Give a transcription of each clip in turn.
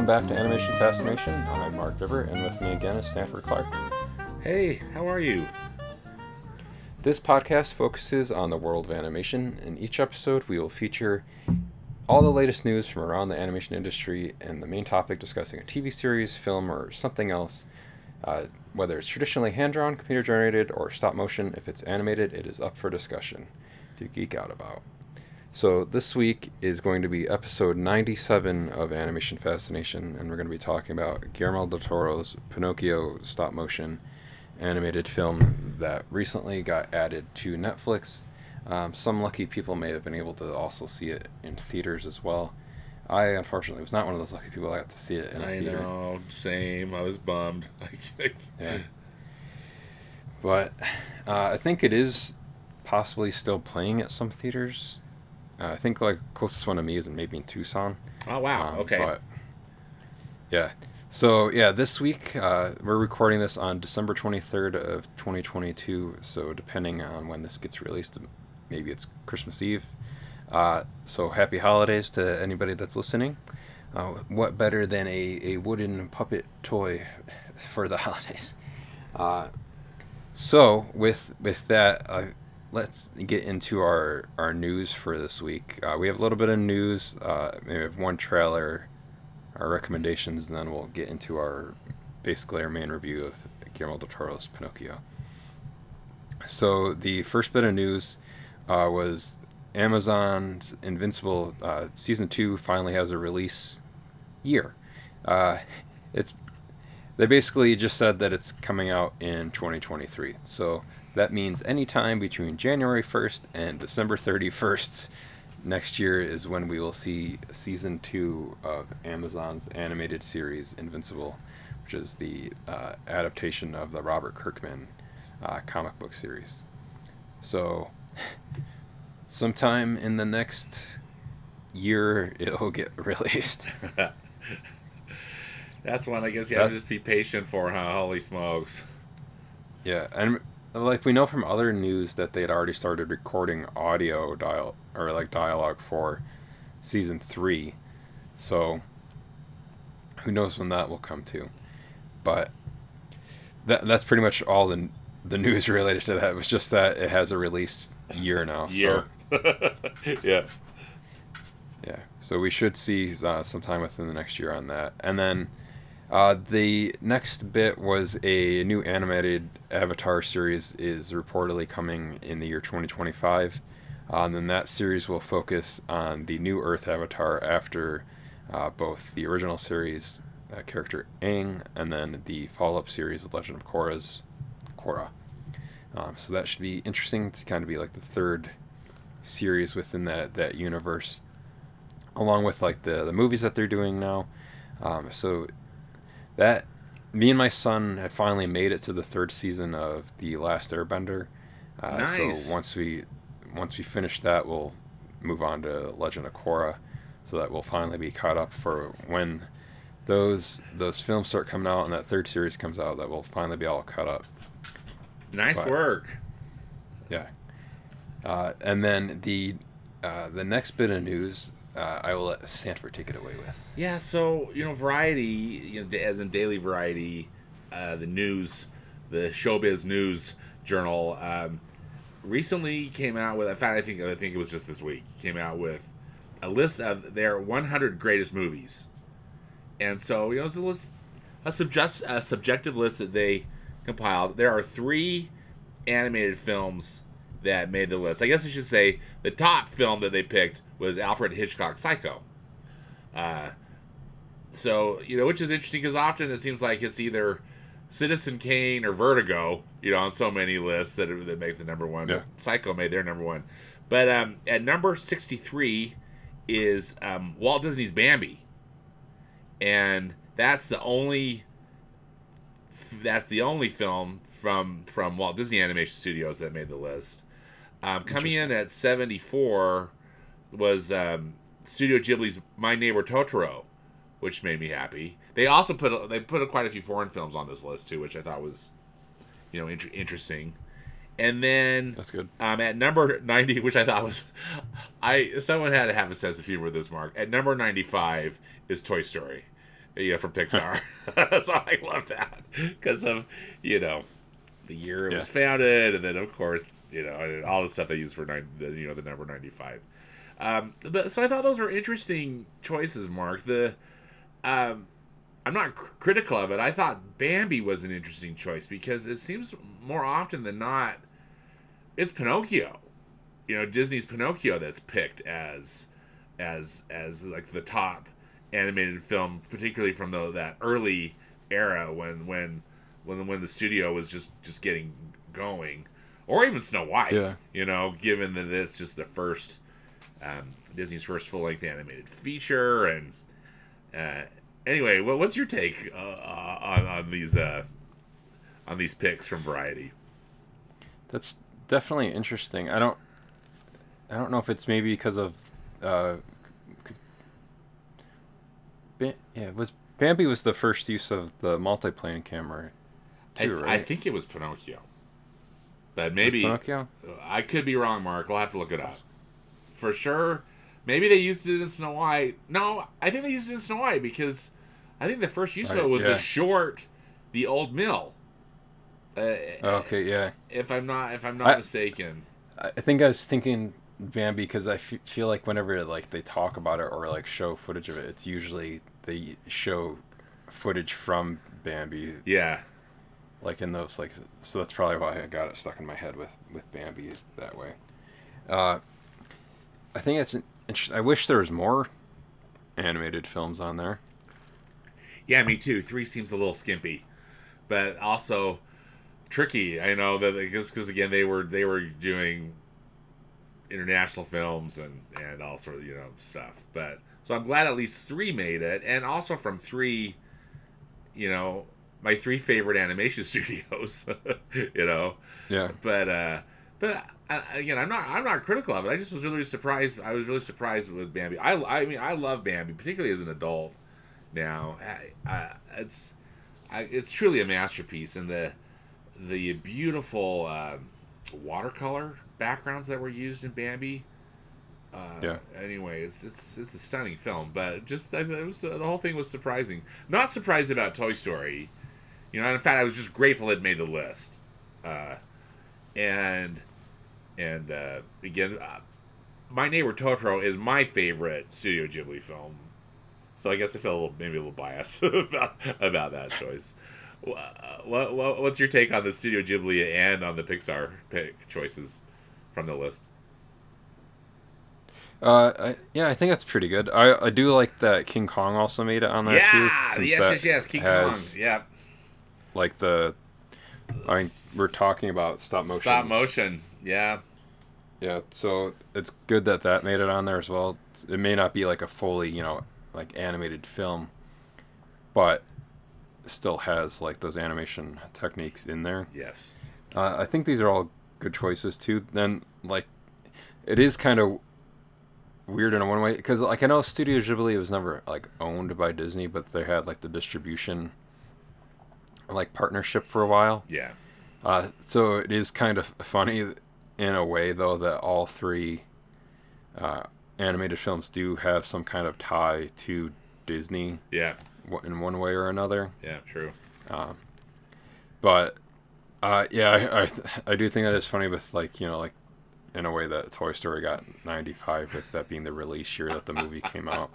welcome back to Animation Fascination. I'm Mark River, and with me again is Stanford Clark. Hey, how are you? This podcast focuses on the world of animation. In each episode, we will feature all the latest news from around the animation industry and the main topic discussing a TV series, film, or something else. Whether it's traditionally hand-drawn, computer-generated, or stop-motion, if it's animated, it is up for discussion to geek out about. So this week is going to be episode 97 of Animation Fascination, and we're going to be talking about Guillermo del Toro's Pinocchio stop-motion animated film that recently got added to Netflix. Some lucky people may have been able to also see it in theaters as well. I, unfortunately, was not one of those lucky people. I got to see it in a theater. I know, same. I was bummed. Yeah. But I think it is possibly still playing at some theaters. I think like closest one to me is maybe in Tucson. Oh, wow. Okay. But, yeah. So, yeah, this week, we're recording this on December 23rd of 2022. So, depending on when this gets released, maybe it's Christmas Eve. So, happy holidays to anybody that's listening. What better than a wooden puppet toy for the holidays? So, with that... Let's get into our news for this week. We have a little bit of news, maybe one trailer, our recommendations, and then we'll get into our main review of Guillermo del Toro's Pinocchio. So the first bit of news was Amazon's Invincible Season 2 finally has a release year. They basically just said that it's coming out in 2023, so... That means any time between January 1st and December 31st next year is when we will see Season 2 of Amazon's animated series Invincible, which is the adaptation of the Robert Kirkman comic book series. So sometime in the next year, it'll get released. That's one I guess you have to just be patient for, huh? Holy smokes. Yeah, and... Like, we know from other news that they had already started recording audio dialogue for Season 3. So, who knows when that will come to. But that's pretty much all the news related to that. It was just that it has a release year now. Year. So, yeah. Yeah. So, we should see sometime within the next year on that. And then... the next bit was a new animated Avatar series is reportedly coming in the year 2025. And then that series will focus on the new Earth Avatar after both the original series character Aang and then the follow-up series of Legend of Korra. So that should be interesting to kind of be like the third series within that universe, along with like the movies that they're doing now. So... That, me and my son have finally made it to the third season of The Last Airbender. Nice. So once we finish that, we'll move on to Legend of Korra, so that we'll finally be caught up for when those films start coming out and that third series comes out. That we'll finally be all caught up. Nice work. Yeah. And then the next bit of news. I will let Stanford take it away with. Yeah, so, Variety, as in Daily Variety, the news, the Showbiz News Journal, recently came out with, in fact, I think it was just this week, came out with a list of their 100 greatest movies. And so, it's a list, a subjective list that they compiled. There are 3 animated films that made the list. I guess I should say the top film that they picked was Alfred Hitchcock's Psycho. So, which is interesting because often it seems like it's either Citizen Kane or Vertigo, on so many lists that make the number one. Yeah. Psycho made their number one. But at number 63 is Walt Disney's Bambi. And that's the only film from Walt Disney Animation Studios that made the list. Coming in at 74 was Studio Ghibli's My Neighbor Totoro, which made me happy. They also put quite a few foreign films on this list too, which I thought was, interesting. And then that's good. At number 90, which I thought was, someone had to have a sense of humor with this, Mark. At number 95 is Toy Story. you know, from Pixar. So I love that because of, you know, the year it was founded, and then of course, you know, all the stuff they use for the number 95. But so I thought those were interesting choices, Mark. I'm not critical of it. I thought Bambi was an interesting choice because it seems more often than not, it's Pinocchio. You know, Disney's Pinocchio that's picked as like the top animated film, particularly from that early era when the studio was just getting going, or even Snow White. Yeah. You know, given that it's just the first Disney's first full length animated feature. And anyway, what's your take on these picks from Variety? That's definitely interesting. I don't know if it's maybe because of Bambi was the first use of the multiplane camera too, right? I think it was Pinocchio, but maybe Pinocchio? I could be wrong, Mark. We'll have to look it up for sure. Maybe they used it in Snow White. No, I think they used it in Snow White because I think the first use of it was the short, The Old Mill. If I'm not mistaken. I think I was thinking Bambi because I feel like whenever like they talk about it or like show footage of it, it's usually they show footage from Bambi. Yeah. Like in those, like, so that's probably why I got it stuck in my head with Bambi that way. I think it's interesting. I wish there was more animated films on there. Yeah, me too. 3 seems a little skimpy, but also tricky. I know that because again they were doing international films and all sort of, you know, stuff. But so I'm glad at least 3 made it, and also from 3, you know, my 3 favorite animation studios. You know. Yeah. But again, I'm not critical of it. I just was really surprised. I was really surprised with Bambi. I mean, I love Bambi, particularly as an adult now. It's truly a masterpiece, and the beautiful watercolor backgrounds that were used in Bambi. Anyway, it's a stunning film, but just the whole thing was surprising. Not surprised about Toy Story, you know. And in fact, I was just grateful it made the list. And again, My Neighbor Totoro is my favorite Studio Ghibli film, so I guess I feel maybe a little biased about that choice. What's your take on the Studio Ghibli and on the Pixar choices from the list? I think that's pretty good. I do like that King Kong also made it on there too. Yes, King Kong. Yeah. Like we're talking about stop motion. Stop motion, yeah. Yeah, so it's good that made it on there as well. It may not be like a fully, you know, like animated film, but still has like those animation techniques in there. Yes. I think these are all good choices too. Then like, it is kind of weird in one way because like I know Studio Ghibli was never like owned by Disney, but they had like the distribution like partnership for a while. Yeah. So it is kind of funny in a way though that all 3 animated films do have some kind of tie to Disney. Yeah. In one way or another. Yeah, true. I do think that is funny with like, you know, like in a way that Toy Story got 95 with that being the release year that the movie came out.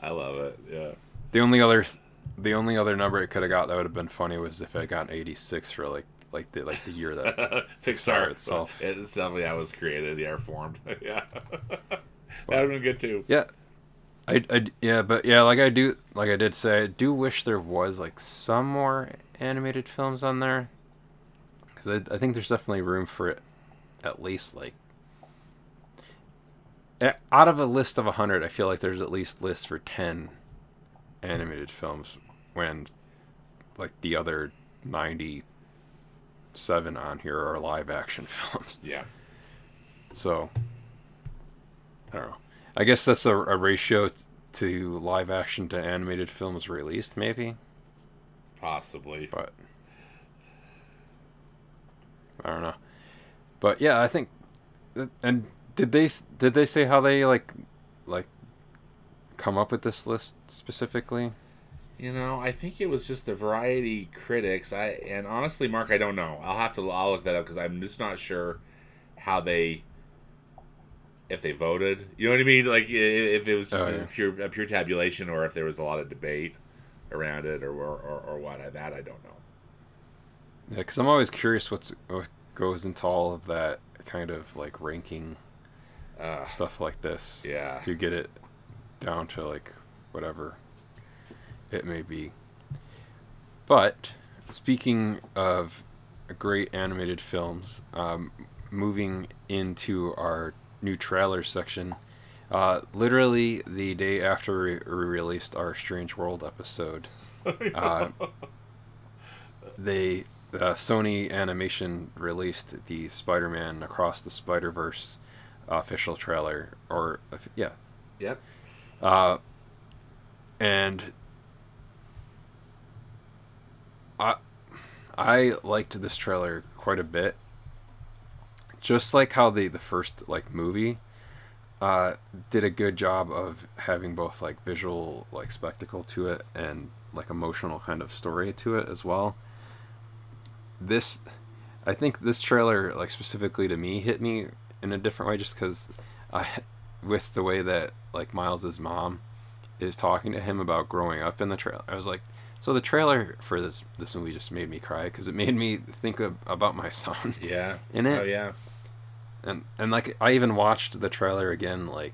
I love it. Yeah. The only other number it could have got that would have been funny was if it got 86 for like the year that Pixar itself. It's something that was created, formed. Yeah. That would have been good too. Yeah. I do wish there was like some more animated films on there, because I think there's definitely room for it, at least like out of a list of 100, I feel like there's at least lists for 10 animated films when like the other 97 on here are live action films. Yeah. So I don't know. I guess that's a ratio to live action to animated films released, maybe? Possibly. But I don't know. But yeah, I think. And did they say how they like come up with this list specifically? You know, I think it was just the Variety critics. And honestly, Mark, I don't know. I'll look that up because I'm just not sure how they, if they voted. You know what I mean? Like if it was just a pure tabulation, or if there was a lot of debate around it, or what. That I don't know. Yeah, because I'm always curious what goes into all of that kind of like ranking stuff like this. Yeah. To get it down to like whatever it may be. But speaking of great animated films, moving into our new trailer section, literally the day after we released our Strange World episode, Sony Animation released the Spider-Man Across the Spider-Verse official trailer, and I liked this trailer quite a bit. Just like how the first like movie did a good job of having both like visual like spectacle to it and like emotional kind of story to it as well. I think this trailer, like specifically to me, hit me in a different way just because with the way that like Miles's mom is talking to him about growing up in the trailer, I was like, so the trailer for this movie just made me cry because it made me think about my son. Yeah. In it. Oh yeah. And like I even watched the trailer again like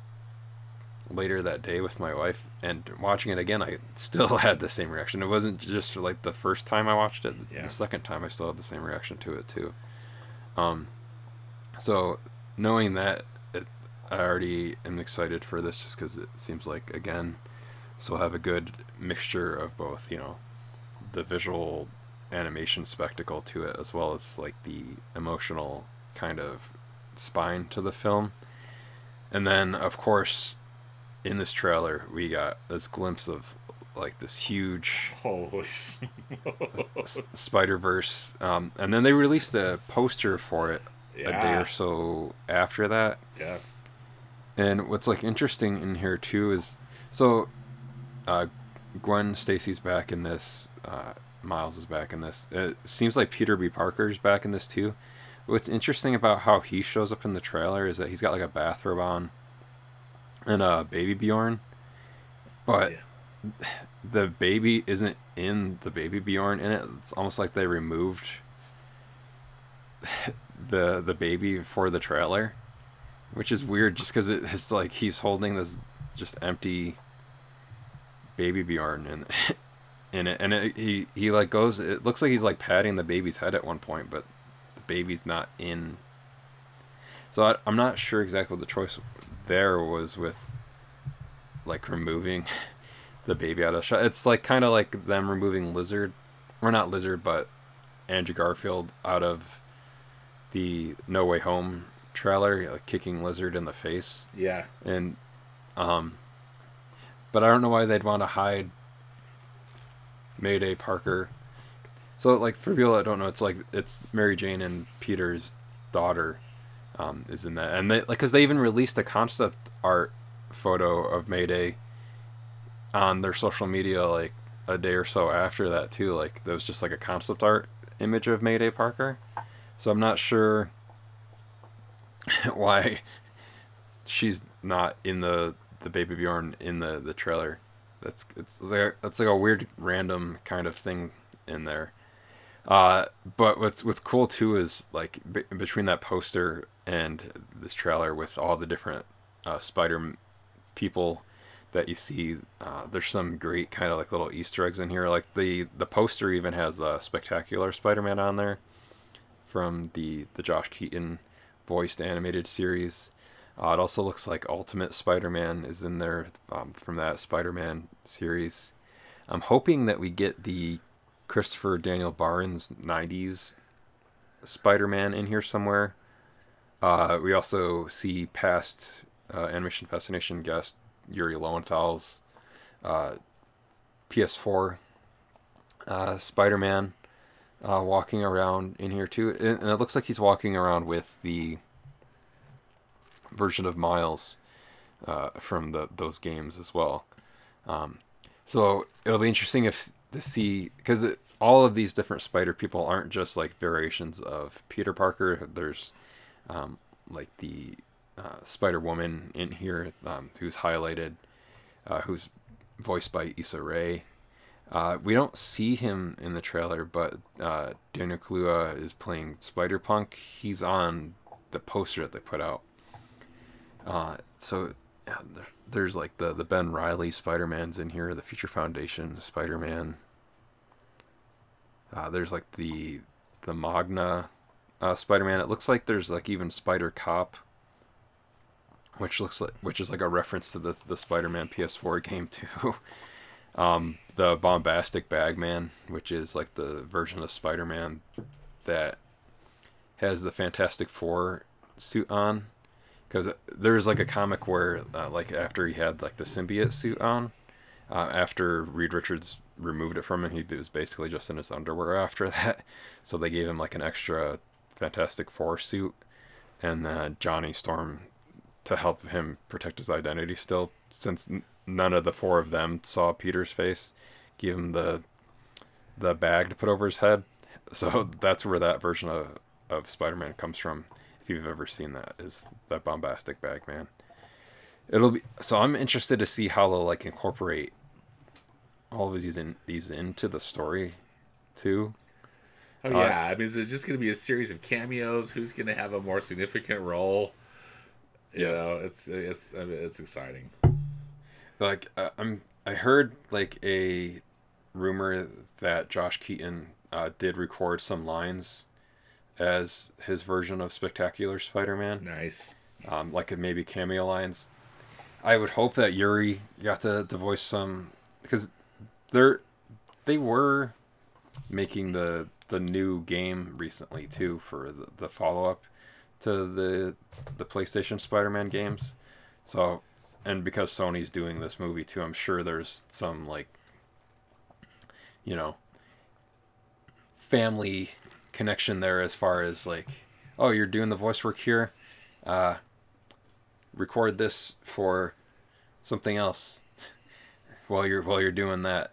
later that day with my wife, and watching it again I still had the same reaction. It wasn't just like the first time I watched it. Yeah. The second time I still had the same reaction to it too. So knowing that, I already am excited for this just because it seems like, again, this will have a good mixture of both, you know, the visual animation spectacle to it as well as like the emotional kind of spine to the film. And then of course in this trailer, we got this glimpse of like this huge holy Spider-Verse, and then they released a poster for it a day or so after that. Yeah. And what's like interesting in here too is Gwen Stacy's back in this. Miles is back in this. It seems like Peter B. Parker's back in this too. What's interesting about how he shows up in the trailer is that he's got like a bathrobe on. And baby Bjorn, but the baby isn't in the baby Bjorn in it. It's almost like they removed the baby for the trailer, which is weird just because it's like he's holding this just empty baby Bjorn in it, and he like goes. It looks like he's like patting the baby's head at one point, but the baby's not in. So I'm not sure exactly what the choice there was with like removing the baby out of the shot. It's like kind of like them removing Andrew Garfield out of the No Way Home trailer, like kicking Lizard in the face. Yeah. And but I don't know why they'd want to hide Mayday Parker. So like for people that don't know, it's like it's Mary Jane and Peter's daughter is in that, and they like because they even released a concept art photo of Mayday on their social media like a day or so after that too. Like there was just like a concept art image of Mayday Parker, so I'm not sure why she's not in the baby Bjorn in the trailer. That's like a weird random kind of thing in there. But what's cool too is like between that poster and this trailer with all the different spider people that you see, there's some great kind of like little Easter eggs in here. Like the poster even has a Spectacular Spider-Man on there from the Josh Keaton voiced animated series. It also looks like Ultimate Spider-Man is in there from that Spider-Man series. I'm hoping that we get the Christopher Daniel Barnes 90s Spider-Man in here somewhere. We also see past Animation Fascination guest Yuri Lowenthal's PS4 Spider-Man walking around in here too. And it looks like he's walking around with the version of Miles from those games as well. So it'll be interesting to see, because all of these different spider people aren't just like variations of Peter Parker. There's like the Spider-Woman in here who's highlighted, who's voiced by Issa Rae. We don't see him in the trailer, but Daniel Kaluuya is playing Spider-Punk. He's on the poster that they put out. So yeah, there's like the Ben Reilly Spider-Man's in here, the Future Foundation Spider-Man. There's like the Magna Spider-Man. It looks like there's like even Spider-Cop, which is like a reference to the Spider-Man PS4 game too. The Bombastic Bagman, which is like the version of Spider-Man that has the Fantastic Four suit on, because there's like a comic where like after he had like the symbiote suit on, after Reed Richards removed it from him, he was basically just in his underwear after that. So they gave him like an extra Fantastic Four suit, and Johnny Storm to help him protect his identity still, since none of the four of them saw Peter's face, gave him the bag to put over his head. So that's where that version of Spider-Man comes from. If you've ever seen that, is that Bombastic Bagman. It'll be, so I'm interested to see how they'll like incorporate all of these into the story too. Oh yeah, I mean, is it just going to be a series of cameos? Who's going to have a more significant role? You know, it's I mean, it's exciting. Like I heard like a rumor that Josh Keaton did record some lines as his version of Spectacular Spider-Man. Nice. Like maybe cameo lines. I would hope that Yuri got to voice some, because they were making the new game recently too, for the follow-up to the PlayStation Spider-Man games. So, and because Sony's doing this movie too, I'm sure there's some like, you know, family connection there, as far as like, oh, you're doing the voice work here, record this for something else while you're doing that.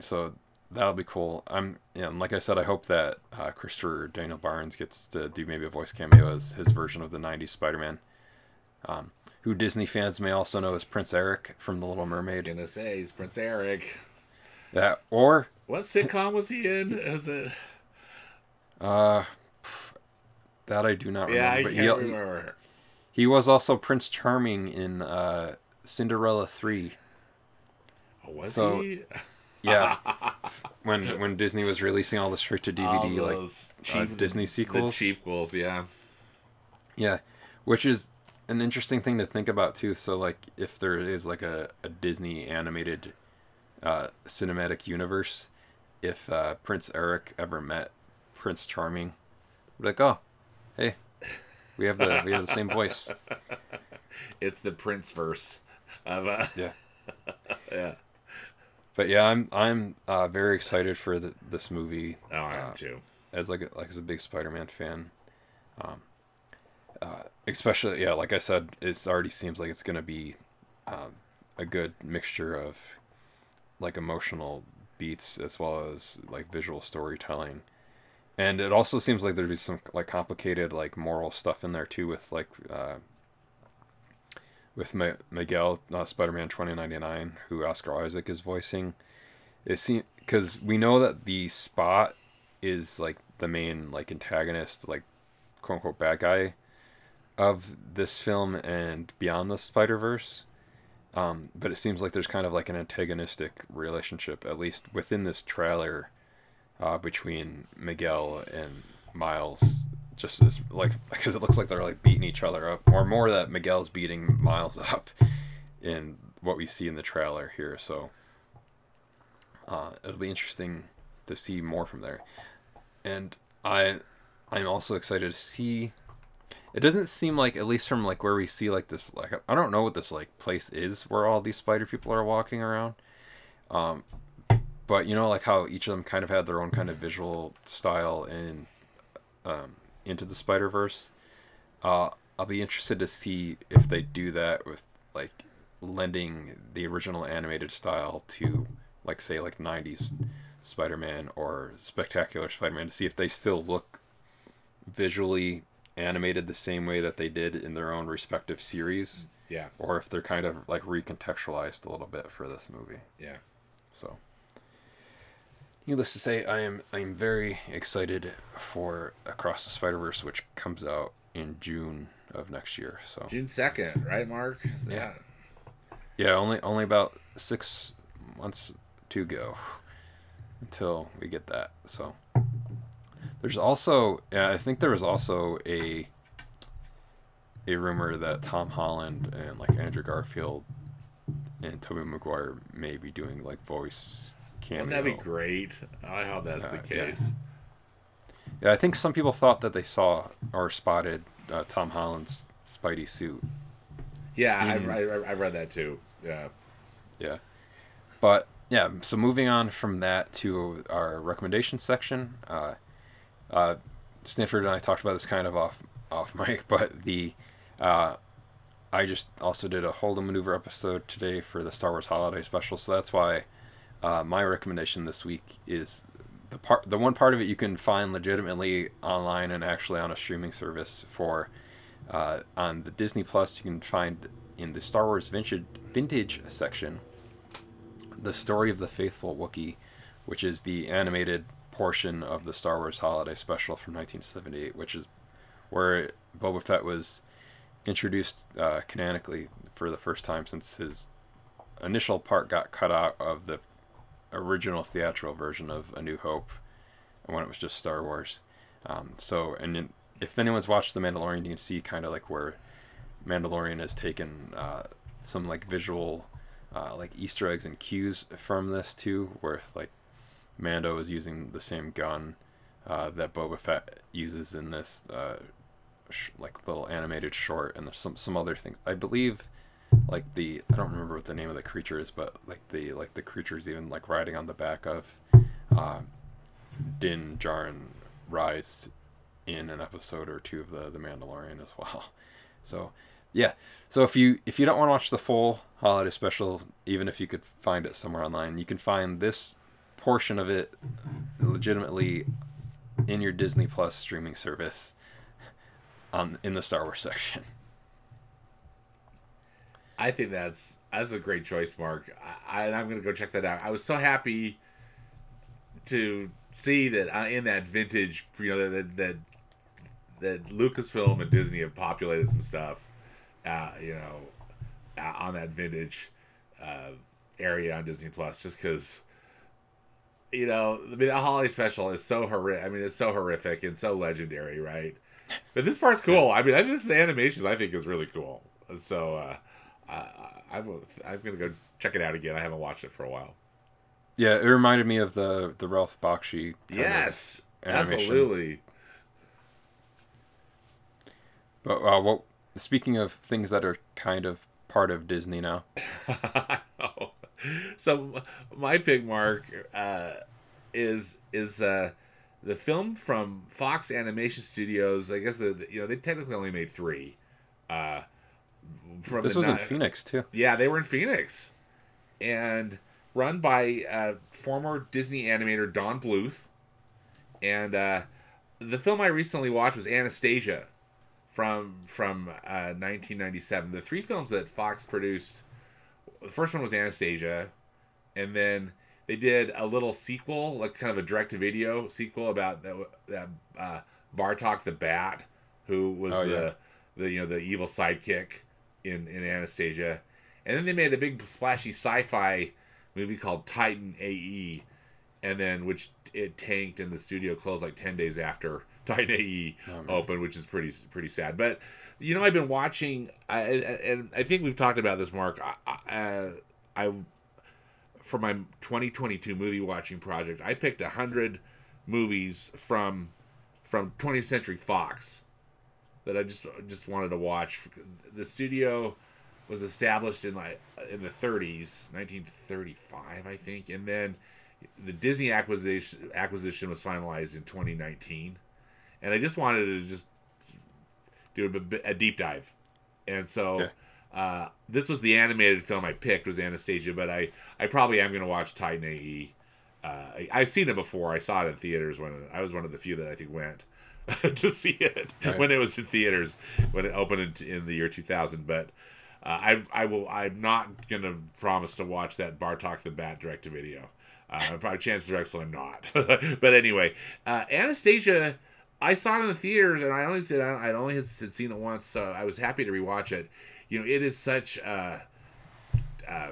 So that'll be cool. And like I said, I hope that Christopher Daniel Barnes gets to do maybe a voice cameo as his version of the 90s Spider-Man, who Disney fans may also know as Prince Eric from The Little Mermaid. I was gonna say, he's Prince Eric. That, or what sitcom was he in? Is it? That I do not remember. Yeah, I can't remember. He was also Prince Charming in Cinderella 3. Oh, was he? Yeah, when Disney was releasing all the straight to DVD like cheap Disney sequels, yeah, which is an interesting thing to think about too. So like, if there is like a Disney animated cinematic universe, if Prince Eric ever met Prince Charming, we're like, oh, hey, we have the same voice. It's the Prince verse of yeah. Yeah. But yeah, I'm very excited for this movie. Oh, I am too. As a big Spider-Man fan, especially, yeah, like I said, it already seems like it's gonna be a good mixture of like emotional beats as well as like visual storytelling, and it also seems like there'd be some like complicated like moral stuff in there too, with like with Miguel, Spider-Man 2099, who Oscar Isaac is voicing. It seems, because we know that the Spot is like the main like antagonist, like quote unquote bad guy of this film and beyond the Spider-Verse. But it seems like there's kind of like an antagonistic relationship, at least within this trailer, between Miguel and Miles. Just as, like, because it looks like they're like beating each other up, or more that Miguel's beating Miles up in what we see in the trailer here. So it'll be interesting to see more from there. And I'm also excited to see. It doesn't seem like, at least from like where we see like this, like, I don't know what this like place is where all these spider people are walking around. But you know, like how each of them kind of had their own kind of visual style and Into the Spider-Verse. I'll be interested to see if they do that with like lending the original animated style to, like, say, like 90s Spider-Man or Spectacular Spider-Man to see if they still look visually animated the same way that they did in their own respective series. Yeah. Or if they're kind of, like, recontextualized a little bit for this movie. Yeah. So, needless to say, I'm very excited for Across the Spider-Verse, which comes out in June of next year. So June 2nd, right, Mark? Yeah. Yeah, only about 6 months to go until we get that. So there's also, I think there was also a rumor that Tom Holland and, like, Andrew Garfield and Tobey Maguire may be doing, like, voice cameo. Wouldn't that be great? I hope that's the case. Yeah. I think some people thought that they saw or spotted Tom Holland's Spidey suit. Yeah, I read that too. Yeah. Yeah. But, yeah, so moving on from that to our recommendation section. Stanford and I talked about this kind of off mic, but I just also did a Hold and Maneuver episode today for the Star Wars Holiday Special, so that's why my recommendation this week is the one part of it you can find legitimately online and actually on a streaming service for. On the Disney Plus, you can find in the Star Wars Vintage section the Story of the Faithful Wookiee, which is the animated portion of the Star Wars Holiday Special from 1978, which is where Boba Fett was introduced canonically for the first time since his initial part got cut out of the original theatrical version of A New Hope when it was just Star Wars. If anyone's watched The Mandalorian, you can see kind of like where Mandalorian has taken some, like, visual like Easter eggs and cues from this too, where, like, Mando is using the same gun that Boba Fett uses in this like little animated short, and there's some other things. I believe, like, I don't remember what the name of the creature is, but like the creature is even, like, riding on the back of Din Djarin Rise in an episode or two of the Mandalorian as well. So, yeah. So if you don't want to watch the full holiday special, even if you could find it somewhere online, you can find this portion of it legitimately in your Disney Plus streaming service in the Star Wars section. I think that's a great choice, Mark. I'm going to go check that out. I was so happy to see that in that vintage, you know, that Lucasfilm and Disney have populated some stuff, on that vintage area on Disney Plus, just because, you know, I mean, that holiday special is so horrific. I mean, it's so horrific and so legendary, right? But this part's cool. I mean, this animation, I think, is really cool. So I'm going to go check it out again. I haven't watched it for a while. Yeah, it reminded me of the Ralph Bakshi kind of animation. Absolutely. But speaking of things that are kind of part of Disney now. I know. So my pick, Mark, is the film from Fox Animation Studios. I guess they technically only made three. This was in Phoenix too. Yeah, they were in Phoenix, and run by former Disney animator Don Bluth. And the film I recently watched was Anastasia from 1997. The three films that Fox produced, the first one was Anastasia, and then they did a little sequel, like kind of a direct-to-video sequel about that Bartok the Bat, who was the evil sidekick in Anastasia. And then they made a big splashy sci-fi movie called Titan A.E., and then which it tanked and the studio closed like 10 days after Titan A.E. opened, which is pretty sad. But, you know, I've been watching, and I think we've talked about this, Mark. I for my 2022 movie watching project, I picked 100 movies from 20th Century Fox that I just wanted to watch. The studio was established in the 30s, 1935, I think, and then the Disney acquisition was finalized in 2019. And I just wanted to do a deep dive, and so This was the animated film I picked, was Anastasia, but I probably am going to watch Tainei. I've seen it before. I saw it in theaters when I was one of the few that I think went to see it when it was in theaters, when it opened in the year 2000. But I'm not going to promise to watch that Bartok the Bat direct-to-video. Probably chances are excellent not. But anyway, Anastasia, I saw it in the theaters, and I only had seen it once, so I was happy to rewatch it. You know, it is such a... I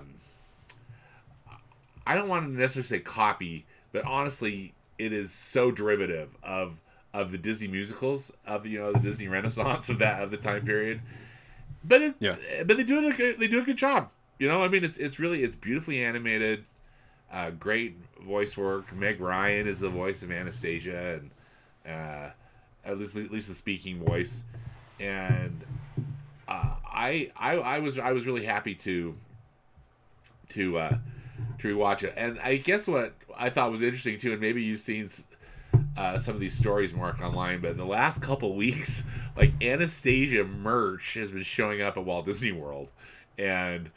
don't want to necessarily say copy, but honestly, it is so derivative of the Disney musicals, of, you know, the Disney Renaissance of the time period. But they do it. They do a good job. You know, I mean, it's really beautifully animated. Great voice work. Meg Ryan is the voice of Anastasia, and at least the speaking voice. And I was really happy to rewatch it. And I guess what I thought was interesting too, and maybe you've seen some of these stories, Mark, online, but in the last couple weeks, like, Anastasia merch has been showing up at Walt Disney World, and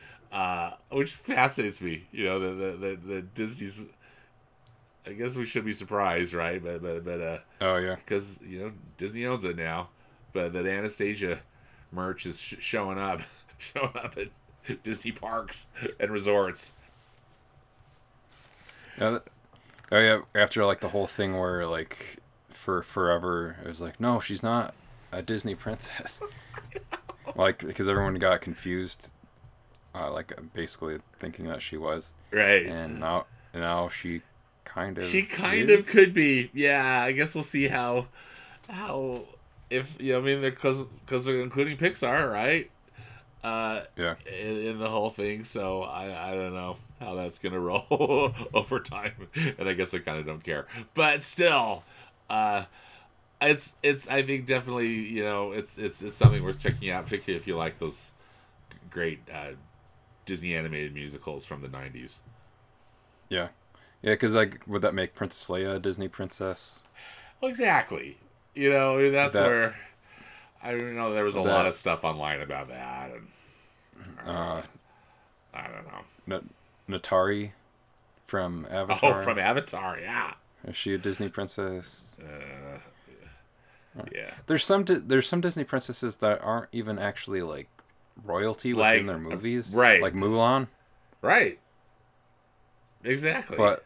which fascinates me. You know, the Disney's, I guess we should be surprised, right? But oh yeah, because, you know, Disney owns it now. But that Anastasia merch is showing up at Disney parks and resorts. Oh yeah, after like the whole thing where, like, for forever it was like, no, she's not a Disney princess, like, because everyone got confused, like, basically thinking that she was, right? And now she kind of could be. Yeah, I guess we'll see how if, you know, I mean, because they're including Pixar, right? Yeah. In the whole thing, so I don't know how that's gonna roll over time, and I guess I kind of don't care. But still, it's I think definitely, you know, it's something worth checking out, particularly if you like those great Disney animated musicals from the 90s. Yeah, yeah, because, like, would that make Princess Leia a Disney princess? Well, exactly. You know, I mean, that's where. I don't know. There was a lot of stuff online about that. And, I don't know. Natari from Avatar. Oh, from Avatar, yeah. Is she a Disney princess? Yeah. There's some Disney princesses that aren't even actually, like, royalty within, like, their movies. Right. Like Mulan. Right. Exactly. But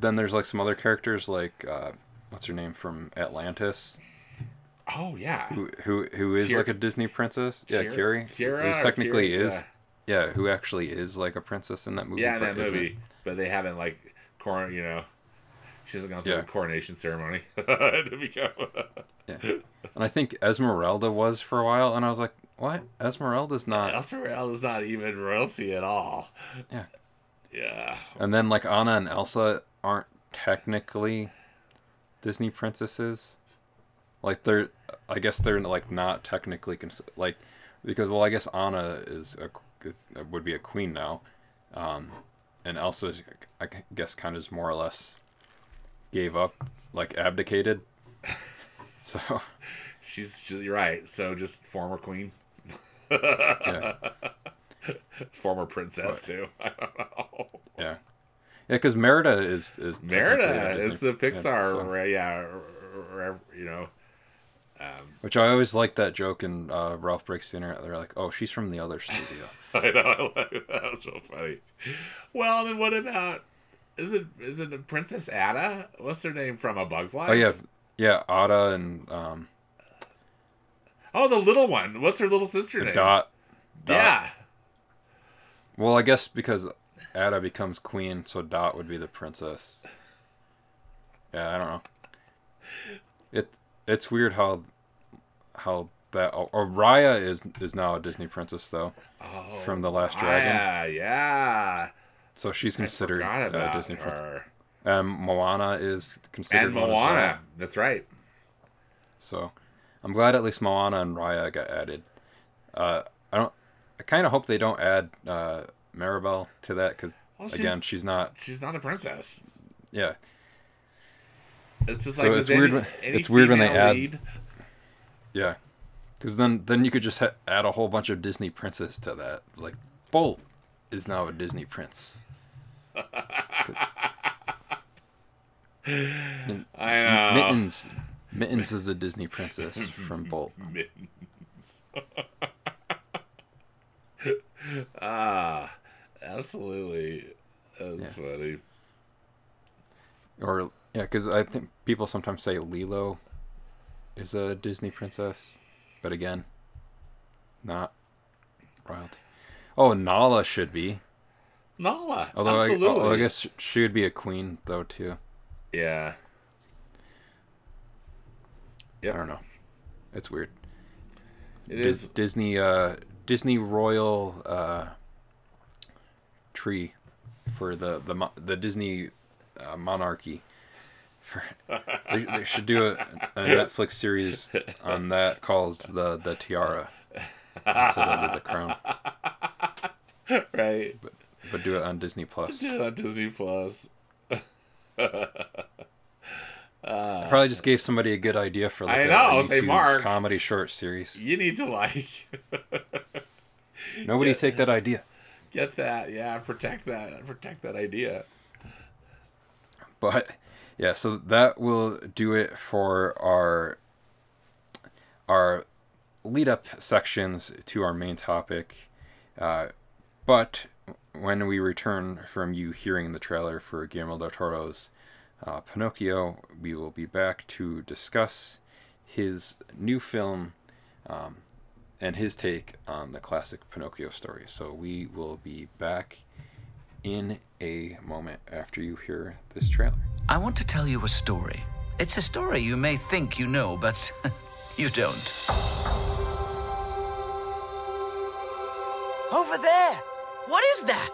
then there's, like, some other characters, like, what's her name from Atlantis? Oh yeah, who is Kira, like, a Disney princess? Yeah, Kira, who technically Kira, is, yeah, who actually is, like, a princess in that movie. Yeah, in that movie, but they haven't, like, you know, she hasn't gone through the coronation ceremony to become. Yeah, and I think Esmeralda was for a while, and I was like, what? Esmeralda's not even royalty at all. Yeah, yeah. And then, like, Anna and Elsa aren't technically Disney princesses. Like, I guess they're like not technically like, because, well, I guess Anna would be a queen now, and Elsa, I guess, kind of more or less gave up, like, abdicated. So she's you're right. So just former queen, yeah. Former princess, but, too. I don't know. Yeah, yeah, because Merida is Merida is the Pixar, you know. Which I always like that joke in Ralph Breaks the Internet. They're like, "Oh, she's from the other studio." I know, I like that. That was so funny. Well, then what about is it Princess Ada? What's her name from A Bug's Life? Oh yeah, Ada and oh, the little one. What's her little sister name? Dot. Yeah. Well, I guess because Ada becomes queen, so Dot would be the princess. Yeah, I don't know. It's weird how that. Or Raya is now a Disney princess, though, from The Last Dragon. Yeah, yeah. So she's considered a Disney princess. Moana is considered. And Moana, well. That's right. So, I'm glad at least Moana and Raya got added. I kind of hope they don't add Maribel to that, because, well, again, she's not a princess. Yeah. It's just like, so it's weird when they add. Yeah. Because then you could just add a whole bunch of Disney princes to that. Like, Bolt is now a Disney prince. I know. Mittens is a Disney princess from Bolt. Mittens. Absolutely. That's funny. Or, yeah, because I think people sometimes say Lilo is a Disney princess. But again, not royalty. Oh, Nala should be. Nala, although absolutely. I guess she would be a queen, though, too. Yeah. Yep. I don't know. It's weird. It is. Disney royal tree for the Disney monarchy. They should do a Netflix series on that called the Tiara instead of the Crown. Right. But do it on Disney Plus. Do it on Disney Plus. I probably just gave somebody a good idea for a Mark comedy short series. You need to Nobody take that idea. Get that, yeah. Protect that idea. But yeah, so that will do it for our lead-up sections to our main topic. But when we return from you hearing the trailer for Guillermo del Toro's Pinocchio, we will be back to discuss his new film and his take on the classic Pinocchio story. So we will be back in a moment after you hear this trailer. I want to tell you a story. It's a story you may think you know, but you don't. Over there! What is that?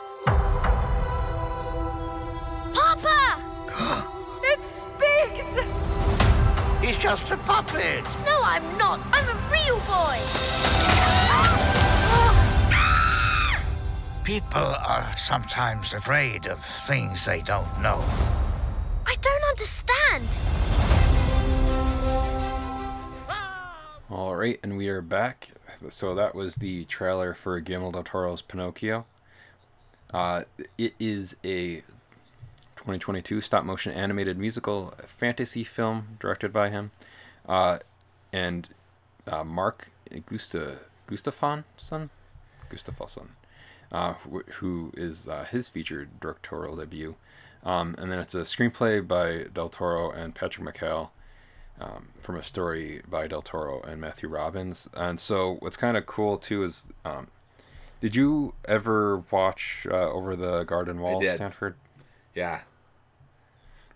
Papa! It speaks! He's just a puppet! No, I'm not! I'm a real boy! People are sometimes afraid of things they don't know. I don't understand. All right, and we are back. So that was the trailer for Guillermo del Toro's Pinocchio. It is a 2022 stop-motion animated musical fantasy film directed by him. And Mark Gustafsson. Who is his featured directorial debut. And then it's a screenplay by Del Toro and Patrick McHale from a story by Del Toro and Matthew Robbins. And so what's kind of cool, too, is did you ever watch Over the Garden Wall, Stanford? Yeah.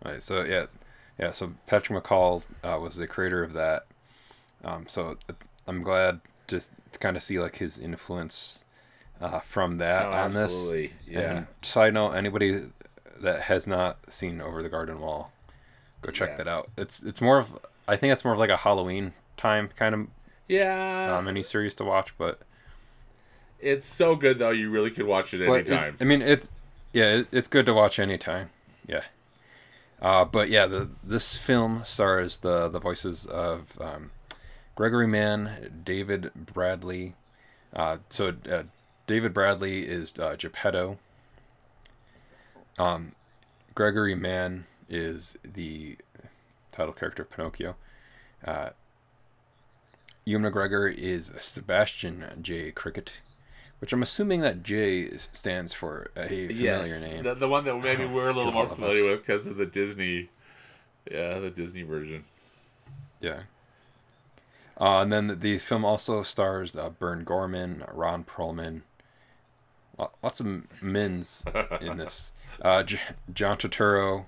All right, so, yeah. So Patrick McHale was the creator of that. So I'm glad just to kind of see, like, his influence from that on absolutely. This. Yeah. And side note, anybody that has not seen Over the Garden Wall, go check that out. It's more of, I think it's more of like a Halloween time kind of miniseries to watch, but it's so good though. You really could watch it anytime. It's good to watch anytime. Yeah. But yeah, this film stars the voices of Gregory Mann, David Bradley. So David Bradley is Geppetto. Gregory Mann is the title character of Pinocchio. Ewan McGregor is Sebastian J. Cricket, which I'm assuming that J stands for a familiar name. The one that maybe we're a little more familiar with because of the Disney version. Yeah. And then the film also stars Bern Gorman, Ron Perlman, lots of mins in this. John Turturro,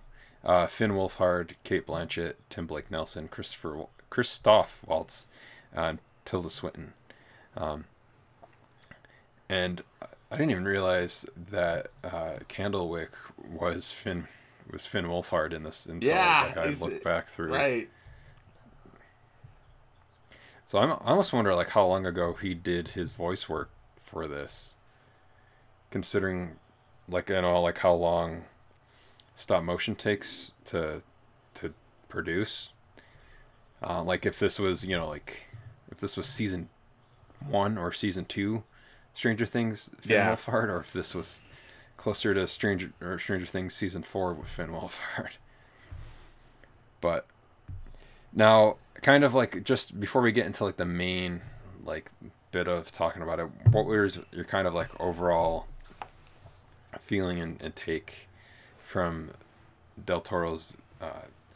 Finn Wolfhard, Kate Blanchett, Tim Blake Nelson, Christoph Waltz, and Tilda Swinton. And I didn't even realize that Candlewick was Finn Wolfhard in this until I looked back through. Right. So I almost wonder like how long ago he did his voice work for this, considering like how long stop motion takes to produce. Like if this was, if this was season 1 or season 2 Stranger Things Finn Wolfhard, or if this was closer to Stranger Things season 4 with Finn Wolfhard. But now, kind of like just before we get into like the main like bit of talking about it, what was your kind of like overall feeling and take from Del Toro's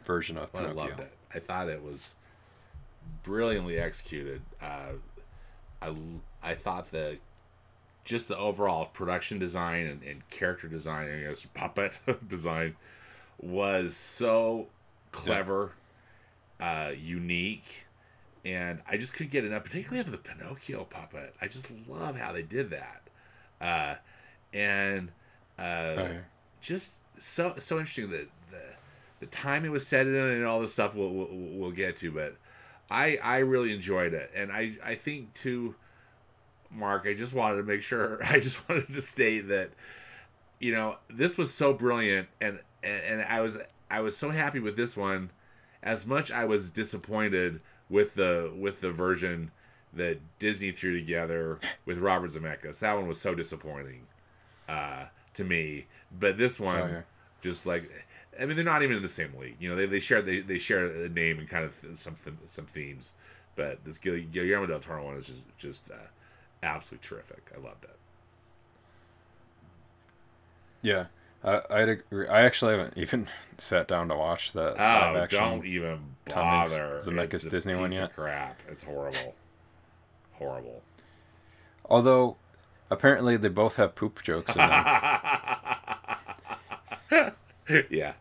version of Pinocchio? I loved it. I thought it was brilliantly executed. I thought that just the overall production design and character design, I guess puppet design, was so clever, unique, and I just couldn't get enough, particularly of the Pinocchio puppet. I just love how they did that. Just so interesting that the time it was set in and all this stuff we'll get to, but I really enjoyed it. And I think too, Mark, I just wanted to state that, you know, this was so brilliant, and I was so happy with this one as much I was disappointed with the version that Disney threw together with Robert Zemeckis. That one was so disappointing to me, but this one just like, I mean, they're not even in the same league, you know, they share a name and kind of some themes, but this Guillermo del Toro one is just absolutely terrific. I loved it. Yeah. I'd agree. I actually haven't even sat down to watch that. Oh, don't even bother. Zemeckis Disney one yet. Crap. It's horrible. Horrible. Although, apparently they both have poop jokes in them. Yeah.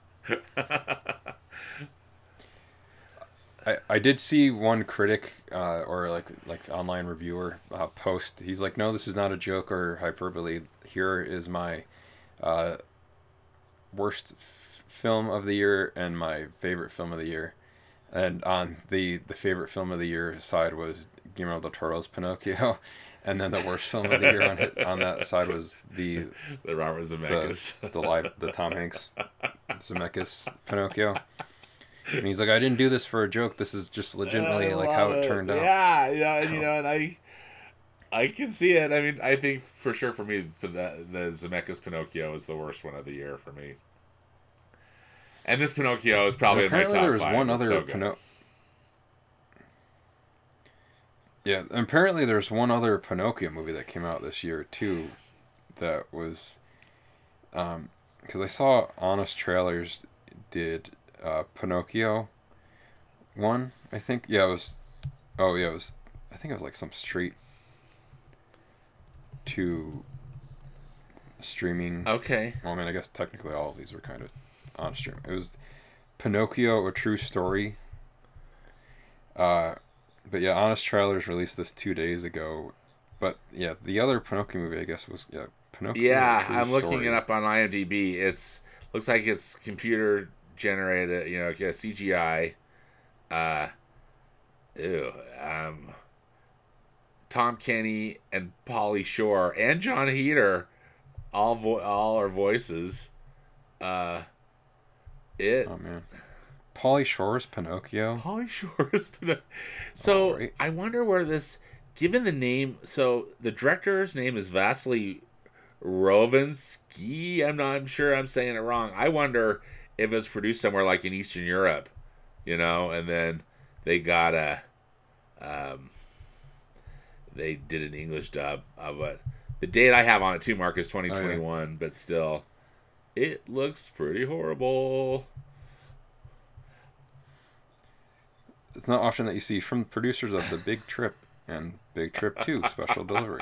I did see one critic or like online reviewer post. He's like, no, this is not a joke or hyperbole. Here is my worst film of the year and my favorite film of the year, and on the favorite film of the year side was Guillermo del Toro's Pinocchio, and then the worst film of the year on that side was the Robert Zemeckis, the Tom Hanks Zemeckis Pinocchio. And he's like, I didn't do this for a joke, this is just legitimately like how it turned out. Yeah, yeah. And you know, and I can see it. I mean, I think for sure for me, for the Zemeckis Pinocchio is the worst one of the year for me. And this Pinocchio is probably in my top 5. Apparently there was one other Pinocchio. Yeah, apparently there's one other Pinocchio movie that came out this year too, that was, because I saw Honest Trailers did Pinocchio one, I think. Yeah, I think it was like some street to streaming. Okay. Well, I mean, I guess technically all of these were kind of on stream. It was Pinocchio, A True Story. But yeah, Honest Trailers released this 2 days ago. But yeah, the other Pinocchio movie, I guess, was Pinocchio. Yeah, I'm looking it up on IMDb. Looks like it's computer generated, you know, CGI. Tom Kenny and Pauly Shore and John Heder, all are voices. Oh man, Pauly Shore's Pinocchio. So right. I wonder where this, given the name. So the director's name is Vasily Rovinsky. I'm sure I'm saying it wrong. I wonder if it's produced somewhere like in Eastern Europe, you know, and then they got they did an English dub of it. The date I have on it too, Mark, is 2021, but still, it looks pretty horrible. It's not often that you see from the producers of The Big Trip and Big Trip 2 Special Delivery.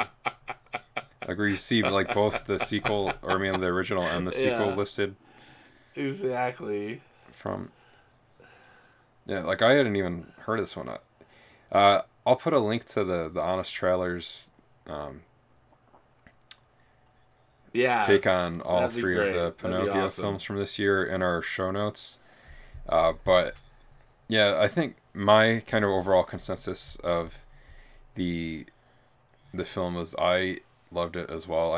Like where you see like both the sequel, or I mean the original and the sequel listed. Exactly. Like I hadn't even heard of this one. I'll put a link to the Honest Trailers take on all three of the Pinocchio films from this year in our show notes. But yeah, I think my kind of overall consensus of the film was I loved it as well.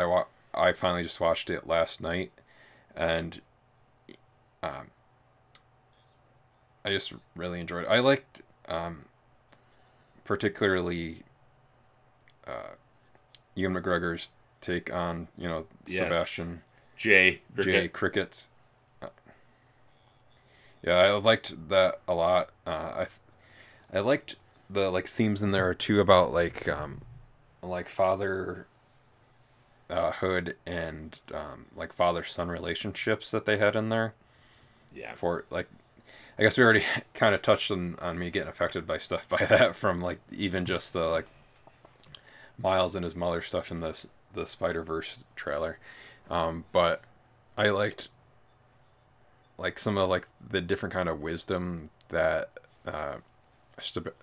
I finally just watched it last night, and I just really enjoyed it. I liked particularly Ewan McGregor's take on, you know, yes. Sebastian Cricket. Yeah, I liked that a lot. I liked the like themes in there too about like fatherhood and like father-son relationships that they had in there. Yeah. For like, I guess we already kind of touched on me getting affected by stuff by that from like even just the like Miles and his mother stuff in the Spider-Verse trailer, but I liked. Like some of like the different kind of wisdom that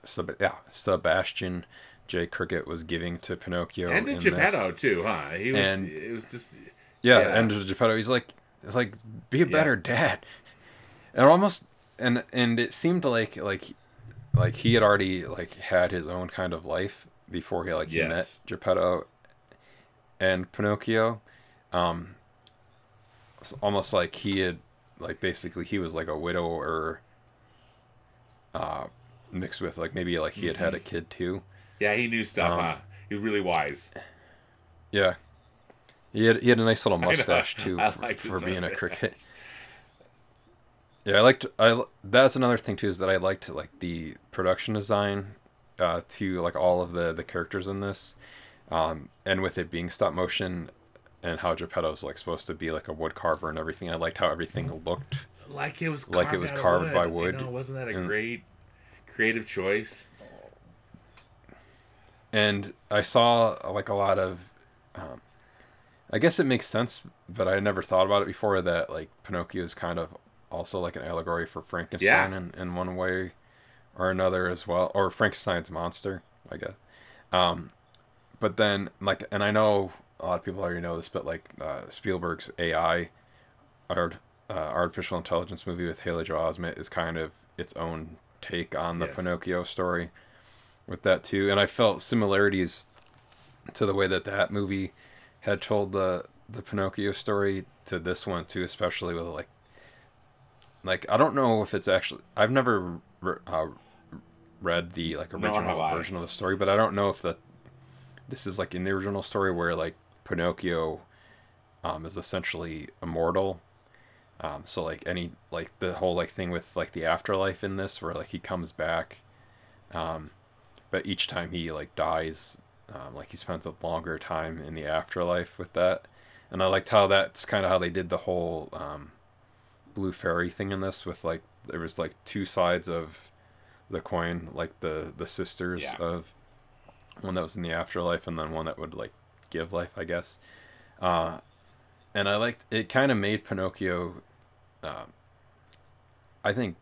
Sebastian J. Cricket was giving to Pinocchio, and to Geppetto too, huh? He was, and, it was just and to Geppetto, he's like, it's like be a better dad, and almost and it seemed like he had already like had his own kind of life before he he met Geppetto and Pinocchio, it's almost like he had. Like basically he was like a widower mixed with like maybe like he had had a kid too. Yeah, he knew stuff, huh? He was really wise. Yeah. He had a nice little mustache too for being a cricket. Yeah, that's another thing too is that I liked like the production design to like all of the characters in this. And with it being stop motion and how Geppetto's like supposed to be like a wood carver and everything. I liked how everything looked like it was carved by wood. You know, wasn't that a great creative choice? And I saw like a lot of, I guess it makes sense, but I never thought about it before that like Pinocchio is kind of also like an allegory for Frankenstein in one way or another as well, or Frankenstein's monster, I guess. But then like, and I know. A lot of people already know this, but like Spielberg's AI, artificial intelligence movie with Haley Joel Osment is kind of its own take on the Pinocchio story with that too. And I felt similarities to the way that movie had told the Pinocchio story to this one too, especially with like I don't know if it's actually, I've never read the like original version of the story, but I don't know if this is like in the original story where like Pinocchio is essentially immortal. So like any like the whole like thing with like the afterlife in this where like he comes back. But each time he like dies, like he spends a longer time in the afterlife with that. And I liked how that's kind of how they did the whole blue fairy thing in this with like there was like two sides of the coin, like the sisters of one that was in the afterlife and then one that would like give life, I guess. And I liked, it kind of made Pinocchio, I think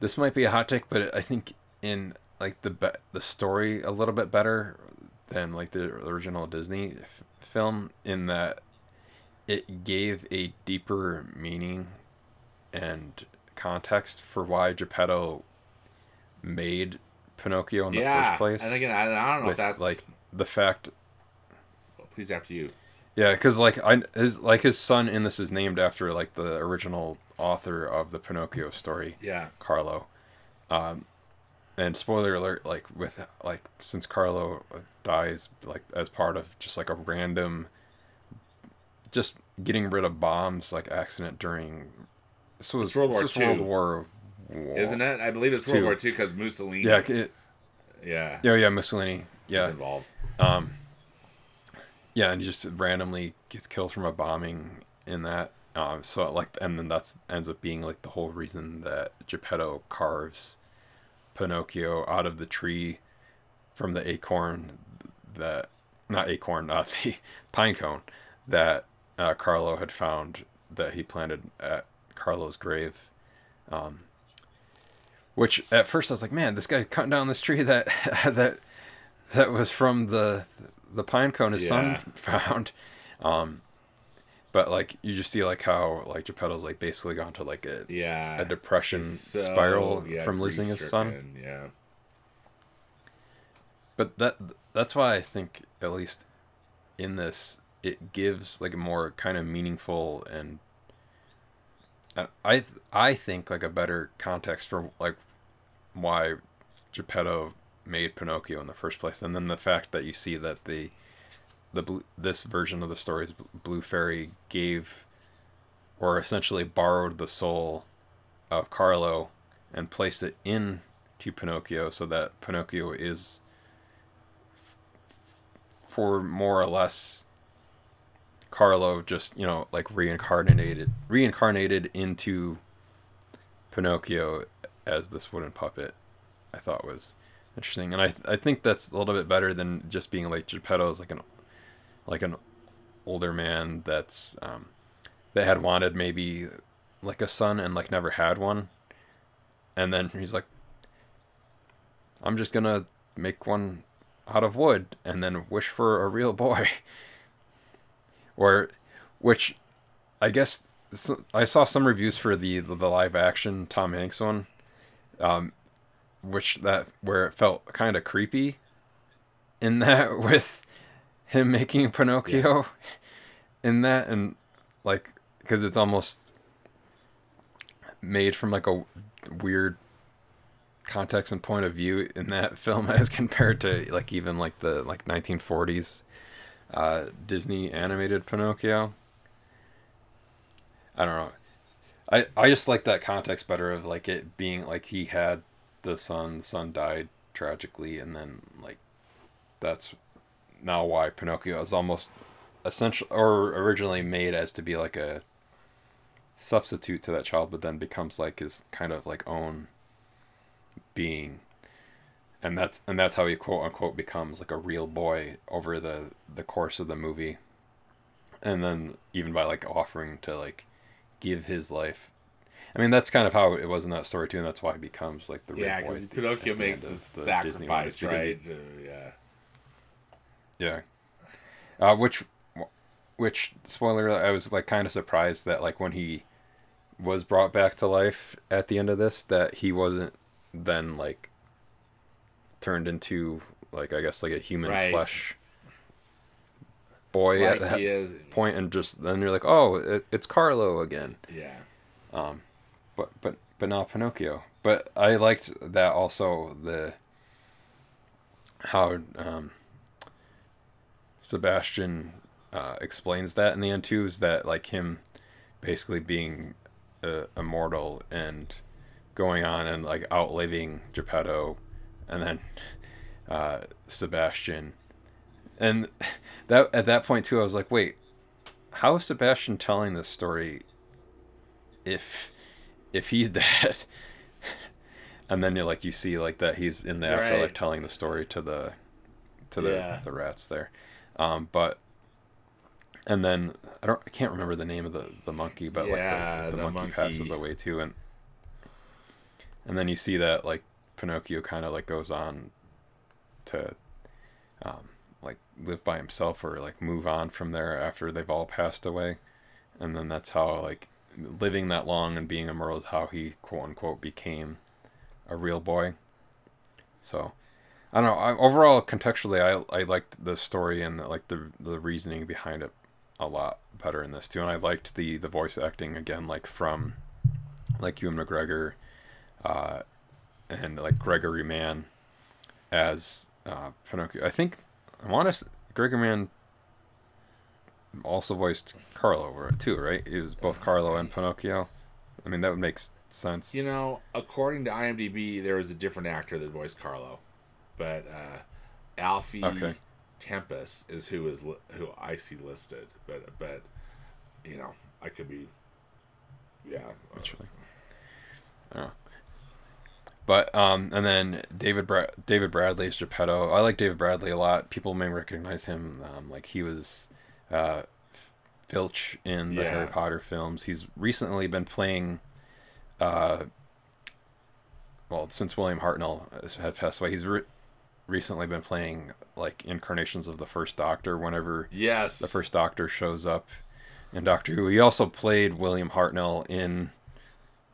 this might be a hot take, but I think in like the story a little bit better than like the original Disney film in that it gave a deeper meaning and context for why Geppetto made Pinocchio in the first place. And again, I don't know if that's like the fact. Well, please, after you. Yeah, because like his son in this is named after like the original author of the Pinocchio story. Yeah, Carlo. And spoiler alert, like with like since Carlo dies, like as part of just like a random, just getting rid of bombs like accident during. This was World War II. Isn't it? I believe it's World War II because Mussolini. Yeah. Mussolini. Yeah. Is involved. Yeah, and he just randomly gets killed from a bombing in that. So like, and then that's ends up being like the whole reason that Geppetto carves Pinocchio out of the tree from the acorn that the pine cone that Carlo had found that he planted at Carlo's grave. Which at first I was like, man, this guy's cutting down this tree that was from the pine cone his son found. But like you just see like how like Geppetto's like basically gone to like a depression spiral from losing his son. Yeah. But that's why I think at least in this it gives like a more kind of meaningful and I think like a better context for like why Geppetto made Pinocchio in the first place. And then the fact that you see that this version of the story's Blue Fairy gave, or essentially borrowed, the soul of Carlo and placed it in to Pinocchio, so that Pinocchio is, for more or less, Carlo just, you know, like reincarnated into Pinocchio as this wooden puppet, I thought was interesting. And I think that's a little bit better than just being like Geppetto's, like an older man that's that had wanted maybe like a son and like never had one, and then he's like, I'm just gonna make one out of wood and then wish for a real boy. Or, which, I guess, so, I saw some reviews for the live action Tom Hanks one, where it felt kind of creepy, in that with him making Pinocchio, yeah. In that, and like, because it's almost made from like a weird context and point of view in that film, as compared to like even like the like 1940s Disney animated Pinocchio. I don't know. I just like that context better, of like it being like he had the son died tragically, and then like that's now why Pinocchio is almost essential, or originally made as to be like a substitute to that child, but then becomes like his kind of like own being. And that's how he quote unquote becomes like a real boy over the course of the movie. And then even by like offering to like give his life. I mean, that's kind of how it was in that story too, and that's why he becomes like the real boy. Yeah, because Pinocchio makes the sacrifice, right? Yeah. Which spoiler, I was like kind of surprised that like when he was brought back to life at the end of this, that he wasn't then like turned into like, I guess, like a human flesh boy like at that point, and just then you're like, oh, it's Carlo again. Yeah. But not Pinocchio. But I liked that also, how Sebastian explains that in the end too, is that like him basically being immortal and going on and like outliving Geppetto, and then Sebastian. And that at that point too, I was like, wait, how is Sebastian telling this story if he's dead? And then you see that he's in the afterlife telling the story to the rats there. And then I can't remember the name of the monkey, but the monkey passes away too, and then you see that like Pinocchio kind of like goes on to like live by himself, or like move on from there after they've all passed away. And then that's how like living that long and being immortal is how he quote unquote became a real boy. So I don't know. Overall, contextually, I liked the story and like the reasoning behind it a lot better in this too. And I liked the voice acting again, like from like Ewan McGregor, and like Gregory Mann as Pinocchio. I think Gregory Mann also voiced Carlo too, right? It was both Carlo and Pinocchio. I mean, that would make sense. You know, according to IMDb, there was a different actor that voiced Carlo, but Alfie Tempest is who I see listed. But you know, I could be I don't know. But, and then David Bradley is Geppetto. I like David Bradley a lot. People may recognize him. Like he was Filch in the Harry Potter films. He's recently been playing, since William Hartnell had passed away, he's recently been playing like incarnations of the First Doctor whenever the First Doctor shows up in Doctor Who. He also played William Hartnell in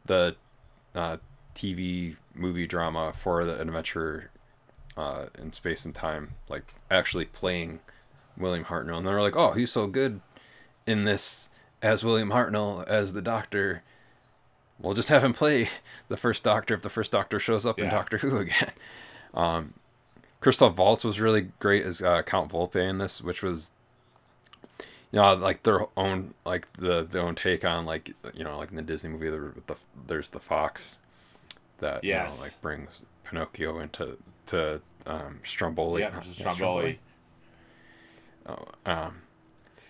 the TV movie drama For the Adventure in Space and Time, like actually playing William Hartnell. And they were like, oh, he's so good in this as William Hartnell, as the Doctor. We'll just have him play the First Doctor if the First Doctor shows up in Doctor Who again. Christoph Waltz was really great as Count Volpe in this, which was, you know, like their own, like their own take on, like, you know, like in the Disney movie, there's the fox that, yes, you know, like brings Pinocchio into Stromboli. Yeah, Stromboli.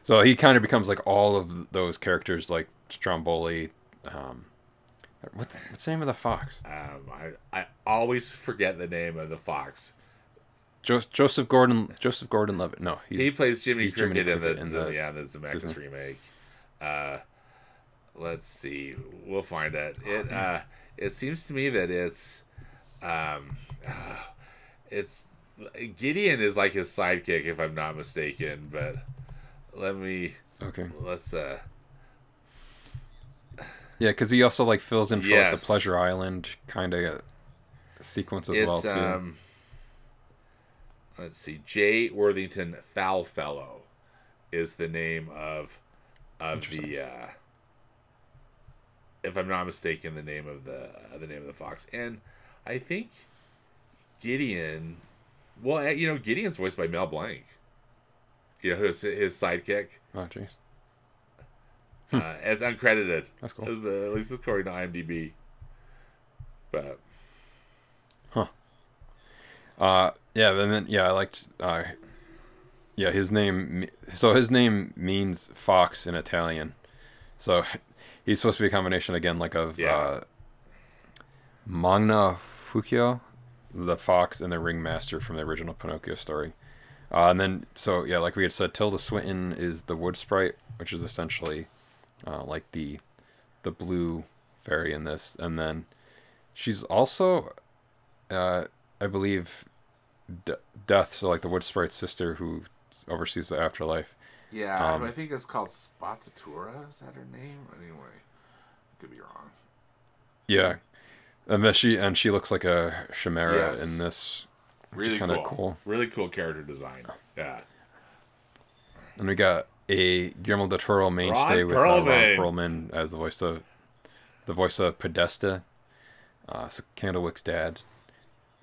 So he kind of becomes like all of those characters, like Stromboli. What's the name of the fox? I always forget the name of the fox. Joseph Gordon-Levitt. No, he plays Jiminy Cricket in the Zemeckis remake. Let's see, we'll find it. It seems to me that it's Gideon is like his sidekick, if I'm not mistaken. But let's. Yeah, because he also like fills in for like the Pleasure Island kind of sequence as well too. Let's see, J. Worthington Foulfellow is the name of the. If I'm not mistaken, the name of the fox, and I think Gideon. Well, you know, Gideon's voiced by Mel Blanc. You know, his sidekick. Oh, jeez. As uncredited. That's cool. At least according to IMDb. But. Huh. I liked. His name. So his name means fox in Italian. So he's supposed to be a combination again, like of Mangiafuoco, the fox, and the ringmaster from the original Pinocchio story. And then, so yeah, like we had said, Tilda Swinton is the wood sprite, which is essentially like the blue fairy in this. And then she's also, I believe, Death, so like the wood sprite's sister who oversees the afterlife. Yeah, I think it's called Spazzatura. Is that her name? Anyway, I could be wrong. Yeah, and she looks like a chimera in this. Really cool. Really cool character design. Yeah. And we got a Guillermo del Toro mainstay with Ron Perlman as the voice of Podesta, so Candlewick's dad,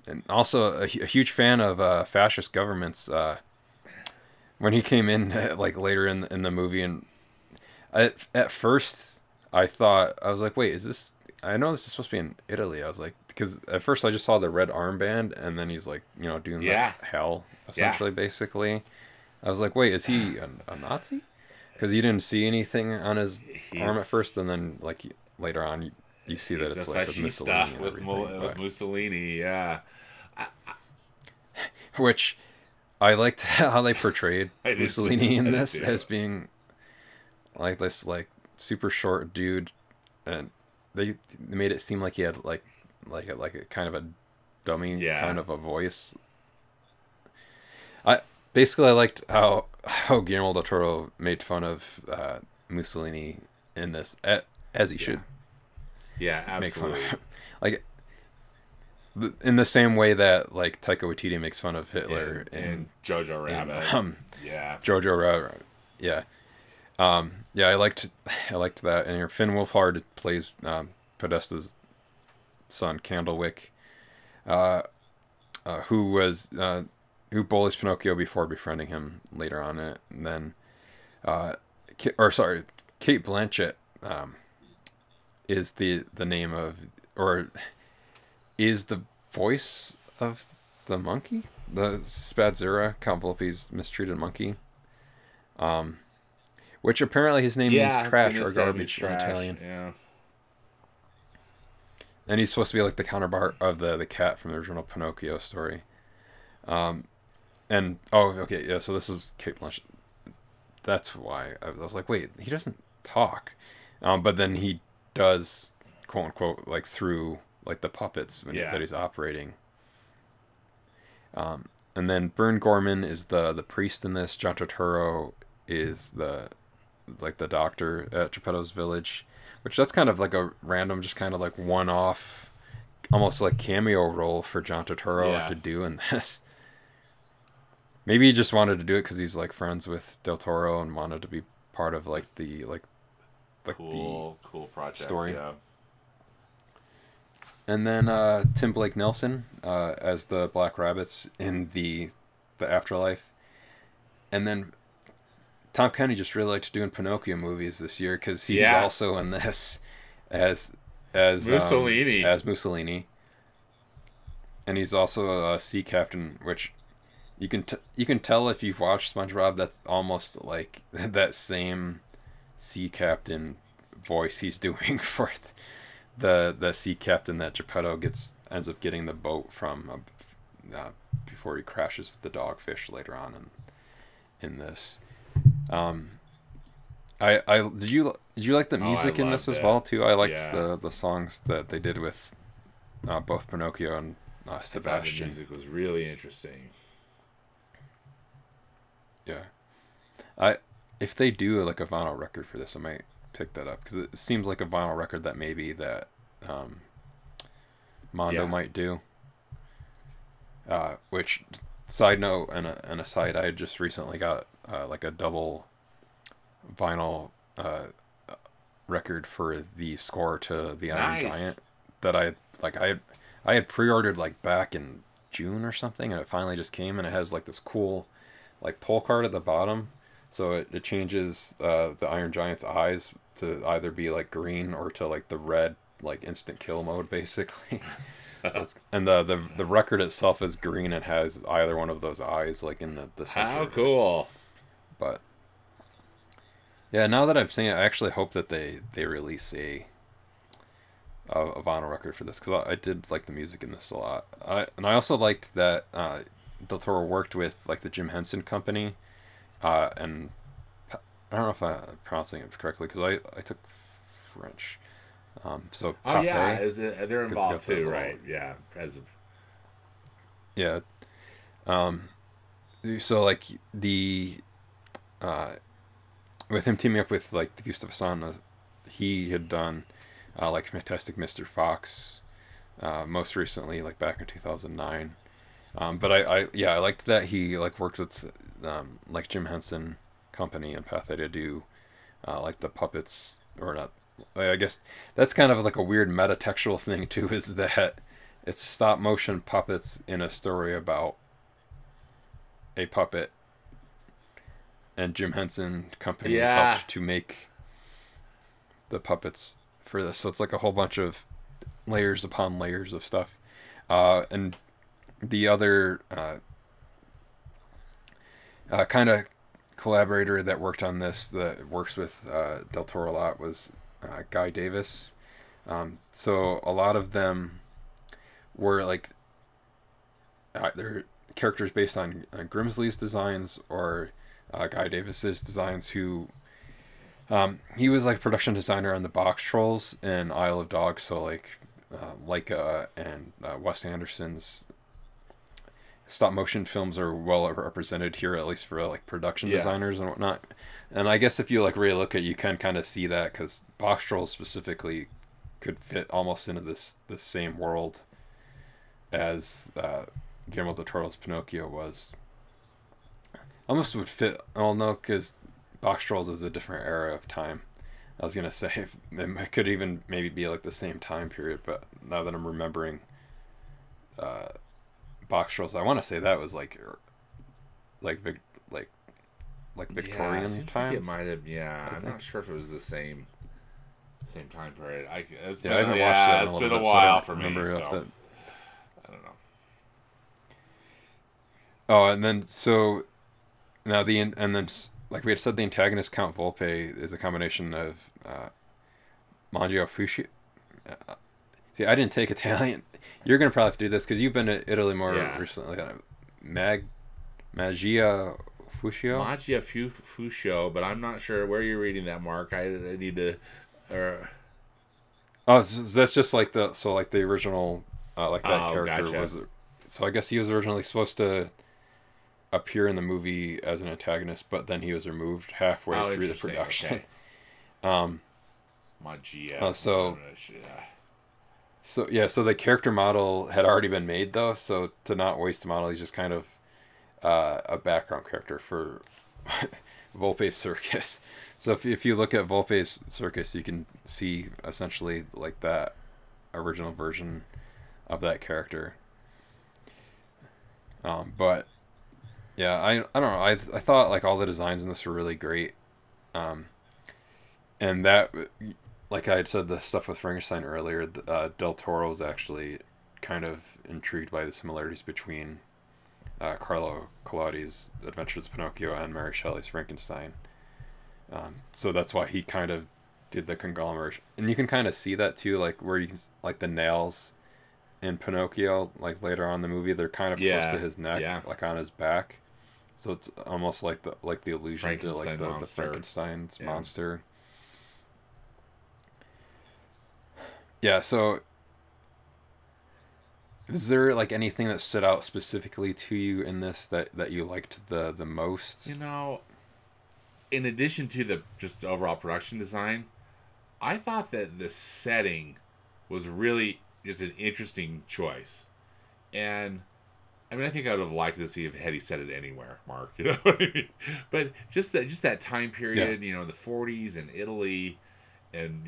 and also a huge fan of fascist governments. When he came in, like later in the movie, and at first I was like, wait, is this? I know this is supposed to be in Italy. I was like, because at first I just saw the red armband, and then he's like, you know, doing the hell, essentially, basically. I was like, wait, is he a Nazi? Because you didn't see anything on his arm at first, and then like later on you see that it's like the Mussolini and everything. With Mussolini, yeah. Which I liked how they portrayed Mussolini in this as being like this like super short dude, and they made it seem like he had like a kind of a dummy kind of a voice. I liked how Guillermo del Toro made fun of Mussolini in this, as he should. Yeah, absolutely. Make fun of him. Like in the same way that like Taika Waititi makes fun of Hitler and Jojo Rabbit. And, Jojo Rabbit. Yeah. I liked that. And here Finn Wolfhard plays Podesta's son Candlewick, who bullies Pinocchio before befriending him later on. And then, Kate Blanchett is the name of, or is the voice of the monkey, the Spazzatura, Count Volpe's mistreated monkey, which apparently his name means trash or garbage in Italian. Yeah. And he's supposed to be like the counterpart of the cat from the original Pinocchio story. So this is Kate Blanchett. That's why I was like, wait, he doesn't talk, but then he does, quote unquote, like through like the puppets that he's operating. And then Bern Gorman is the priest in this. John Turturro is the doctor at Geppetto's Village, which that's kind of like a random, just kind of like one-off, almost like cameo role for John Turturro to do in this. Maybe he just wanted to do it because he's like friends with Del Toro and wanted to be part of like the cool project story. Yeah. And then Tim Blake Nelson as the Black Rabbits in the Afterlife. And then Tom Kenny just really liked doing Pinocchio movies this year because he's also in this as Mussolini. As Mussolini. And he's also a sea captain, which you can tell if you've watched SpongeBob, that's almost like that same sea captain voice he's doing for the sea captain that Geppetto ends up getting the boat from before he crashes with the dogfish later on in this. Did you like the music in this as well too? I liked the songs that they did with both Pinocchio and Sebastian. The music was really interesting. Yeah, if they do like a vinyl record for this, I might pick that up because it seems like a vinyl record that maybe that Mondo might do. Which side note and aside, I just recently got like a double vinyl record for the score to The Iron Giant that I had pre-ordered like back in June or something, and it finally just came, and it has like this cool like pull card at the bottom, so it changes the Iron Giant's eyes to either be like green or to like the red, like instant kill mode basically. So and the record itself is green and has either one of those eyes like in the center. How cool! But yeah, now that I've seen it, I actually hope that they release a vinyl record for this because I did like the music in this a lot. I also liked that Del Toro worked with like the Jim Henson Company, and I don't know if I'm pronouncing it correctly because I took French, so Pape, they're involved too, right? Yeah, so like the with him teaming up with like Gustave Sana, he had done like Fantastic Mr. Fox, most recently like back in 2009. But I liked that he like worked with like Jim Henson Company and Pathé to do like the puppets, or not. I guess that's kind of like a weird metatextual thing too, is that it's stop motion puppets in a story about a puppet, and Jim Henson Company helped to make the puppets for this. So it's like a whole bunch of layers upon layers of stuff, and the other kind of collaborator that worked on this, that works with Del Toro a lot, was Guy Davis. So a lot of them were like they're characters based on Grimsley's designs or Guy Davis's designs, who he was like production designer on the Box Trolls and Isle of Dogs, so like Laika and Wes Anderson's stop motion films are well represented here, at least for like production designers and whatnot. And I guess if you like really look at it, you can kind of see that, because Box Trolls specifically could fit almost into the same world as Guillermo del Toro's Pinocchio was. Almost would fit. Oh no, because Box Trolls is a different era of time. I was gonna say it could even maybe be like the same time period, but now that I'm remembering Box Trolls, I want to say that was like Victorian time. Like it might have. Yeah, I'm not sure if it was the same time period. I haven't watched it. It's been a while for me. I don't know. Oh, and then so now like we had said, the antagonist Count Volpe is a combination of Mangia Fushi. See, I didn't take Italian. You're going to probably have to do this because you've been to Italy more recently. Magia Fuccio? Magia Fuccio, but I'm not sure where you're reading that, Mark. I need to... So that's just like the original... character was... So I guess he was originally supposed to appear in the movie as an antagonist, but then he was removed halfway through the production. Okay. Magia. So the character model had already been made, though, so to not waste the model, he's just kind of a background character for Volpe's Circus. So if you look at Volpe's Circus, you can see essentially like that original version of that character. But yeah, I don't know. I thought like all the designs in this were really great. And that, like I had said, the stuff with Frankenstein earlier, Del Toro was actually kind of intrigued by the similarities between Carlo Collodi's Adventures of Pinocchio and Mary Shelley's Frankenstein. So that's why he kind of did the conglomeration. And you can kind of see that too, like where you can, like the nails in Pinocchio, like later on in the movie, they're kind of close to his neck, like on his back. So it's almost like the allusion to like the Frankenstein's monster. Yeah. So is there like anything that stood out specifically to you in this that you liked the most? You know, in addition to the just overall production design, I thought that the setting was really just an interesting choice. And I mean, I think I would have liked to see if had he set it anywhere, Mark, you know what I mean? But just that time period, you know, the 40s and Italy and,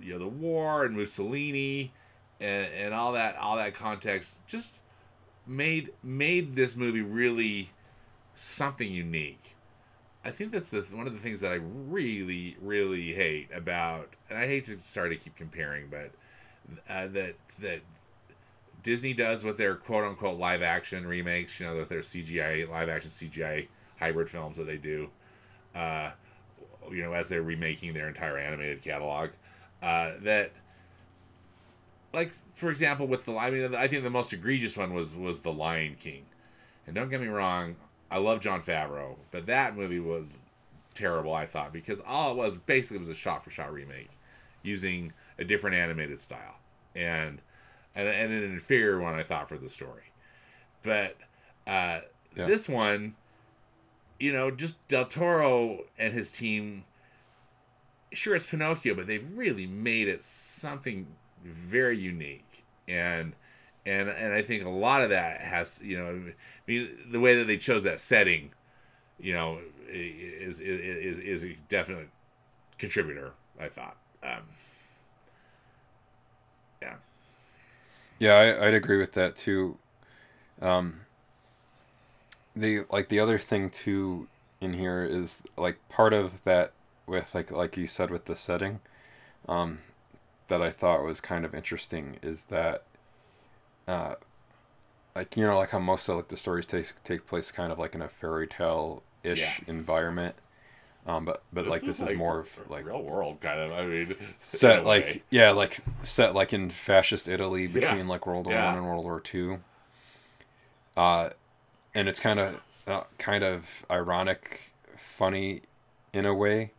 the war and Mussolini and all that context just made this movie really something unique. I think that's one of the things that I really, really hate about, and I hate to keep comparing, but that Disney does with their quote unquote live action remakes, with their live action CGI hybrid films that they do, as they're remaking their entire animated catalog, that. Like, for example, I think the most egregious one was The Lion King. And don't get me wrong, I love Jon Favreau, but that movie was terrible, I thought, because all it was basically was a shot-for-shot remake using a different animated style and an inferior one, I thought, for the story. But this one, just Del Toro and his team, sure, it's Pinocchio, but they really made it something very unique, and I think a lot of that has the way that they chose that setting, is a definite contributor, I thought. I'd agree with that too. The other thing too in here is like part of that with like you said with the setting, that I thought was kind of interesting is that, how most of the stories take place kind of like in a fairy tale ish environment, but this is more of like real world kind of. I mean, set set like in fascist Italy between like World War I and World War II. And it's kind of ironic, funny, in a way,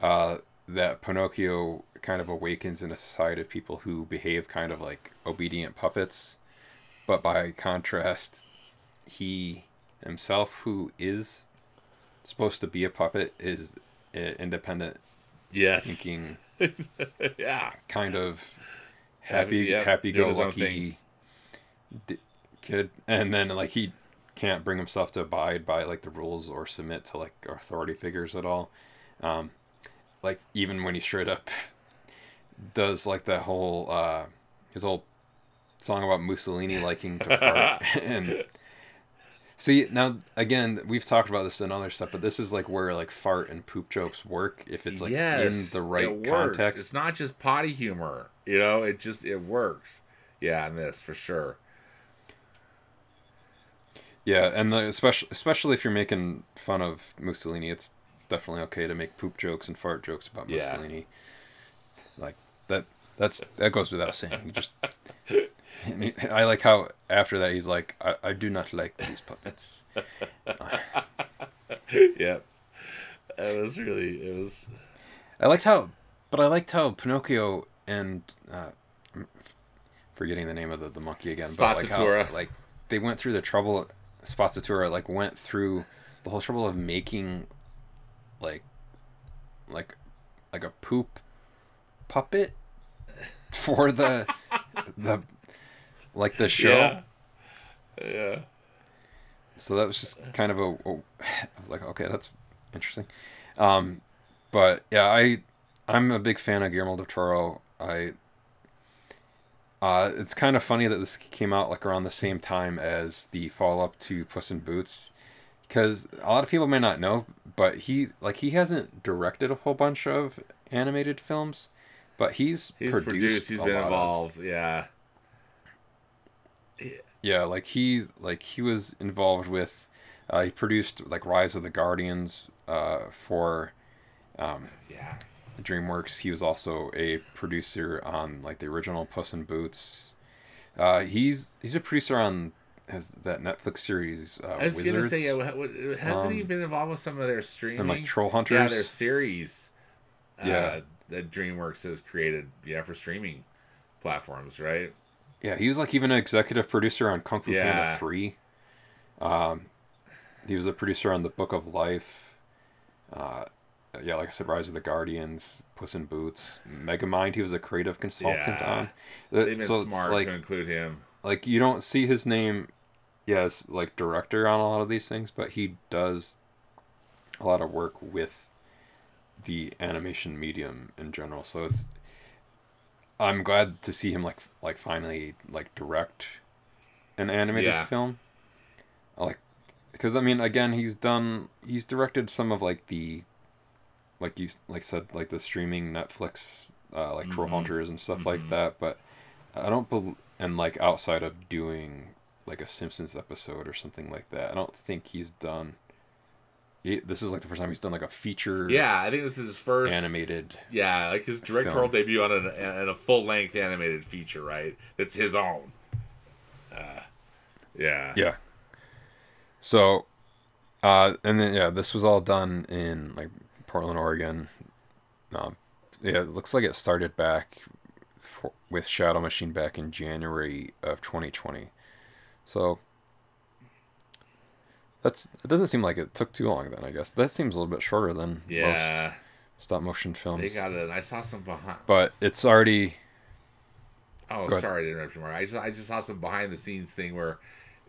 that Pinocchio kind of awakens in a society of people who behave kind of like obedient puppets, but by contrast, he himself, who is supposed to be a puppet, is independent, thinking, kind of happy-go-lucky kid, and then like he can't bring himself to abide by like the rules or submit to like authority figures at all, like even when he straight up does like that whole his whole song about Mussolini liking to fart. And see, now again, we've talked about this in other stuff, but this is like where like fart and poop jokes work if it's like in the right context. It's not just potty humor, it works. Yeah, in this for sure. Yeah, and especially if you're making fun of Mussolini, it's definitely okay to make poop jokes and fart jokes about Mussolini. Like that goes without saying. I like how after that he's like, I do not like these puppets. I liked how Pinocchio and I'm forgetting the name of the monkey again, Spazzatura. But like they went through the trouble. Spazzatura went through the whole trouble of making like a poop puppet for the the show. Yeah. So that was just kind of I was like, okay, that's interesting. But yeah, I'm a big fan of Guillermo del Toro. I It's kind of funny that this came out like around the same time as the follow-up to Puss in Boots, because a lot of people may not know, but he hasn't directed a whole bunch of animated films, but he's produced. He's been involved. Yeah, he was involved with. He produced like Rise of the Guardians for. DreamWorks. He was also a producer on like the original Puss in Boots. He's a producer on that Netflix series. I was Wizards. Gonna say, yeah, hasn't he been involved with some of their streaming and like Troll Hunters? Yeah, their series. That DreamWorks has created. Yeah, for streaming platforms, right? Yeah, he was like even an executive producer on Kung Fu Panda 3. He was a producer on The Book of Life. Yeah, like I said, Rise of the Guardians, Puss in Boots, Megamind. He was a creative consultant on. They've been smart to include him. Like you don't see his name, as like director on a lot of these things, but he does a lot of work with the animation medium in general. So I'm glad to see him like finally like direct an animated film. Because I mean, again, he's directed some of like the. Like you said, like the streaming Netflix, Troll Hunters and stuff like that. But I don't and like outside of doing like a Simpsons episode or something like that, I don't think he's done. This is like the first time he's done like a feature. Yeah, I think this is his first animated. Yeah, like his directorial debut on a full length animated feature, right? That's his own. Yeah. So, and then this was all done in like. Portland, Oregon. It looks like it started back with Shadow Machine back in January of 2020. So it doesn't seem like it took too long then, I guess. That seems a little bit shorter than most stop motion films. They got it. I saw some behind. But it's already. Oh, sorry to interrupt you, Mark. I just saw some behind the scenes thing where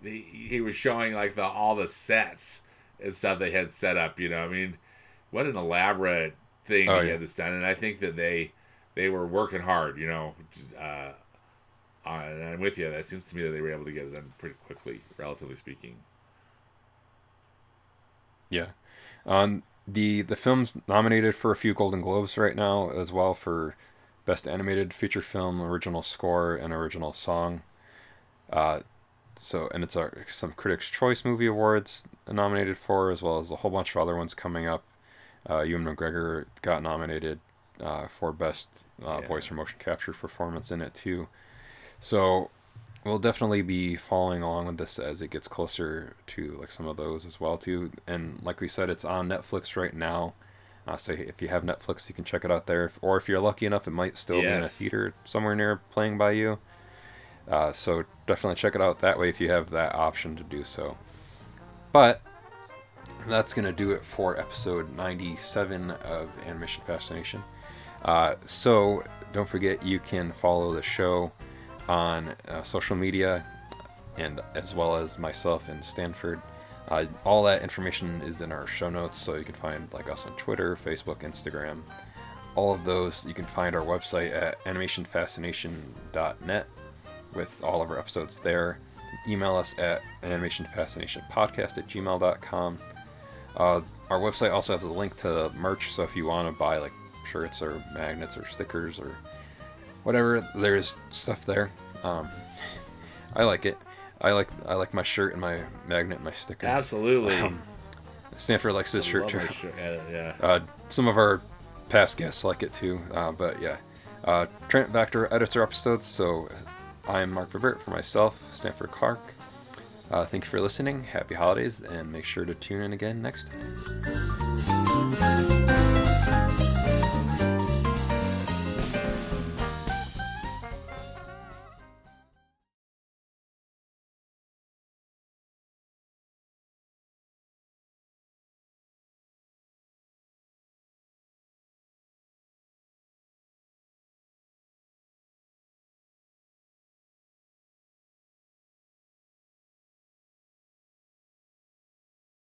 he was showing like all the sets and stuff they had set up. You know, I mean. What an elaborate thing to get this done, and I think that they were working hard, and I'm with you. That seems to me that they were able to get it done pretty quickly, relatively speaking. Yeah, the film's nominated for a few Golden Globes right now as well for Best Animated Feature Film, Original Score, and Original Song. So, and it's some Critics' Choice Movie Awards nominated for, as well as a whole bunch of other ones coming up. Ewan McGregor got nominated for Best Voice or Motion Capture Performance in it, too. So we'll definitely be following along with this as it gets closer to like some of those as well, too. And like we said, it's on Netflix right now. So if you have Netflix, you can check it out there. Or if you're lucky enough, it might still be in a theater somewhere near playing by you. So definitely check it out that way if you have that option to do so. But... that's going to do it for episode 97 of Animation Fascination. So don't forget, you can follow the show on social media, and as well as myself and Stanford. All that information is in our show notes, so you can find like us on Twitter, Facebook, Instagram, all of those. You can find our website at animationfascination.net with all of our episodes there. Email us at animationfascinationpodcast@gmail.com. Our website also has a link to merch, so if you want to buy like shirts or magnets or stickers or whatever, there's stuff there. I like it. I like my shirt and my magnet and my sticker. Absolutely. Stanford likes his shirt too. Yeah. Some of our past guests like it too. But yeah, Trent Vactor edits our episodes. So I'm Mark Babert for myself, Stanford Clark. Thank you for listening. Happy holidays, and make sure to tune in again next time.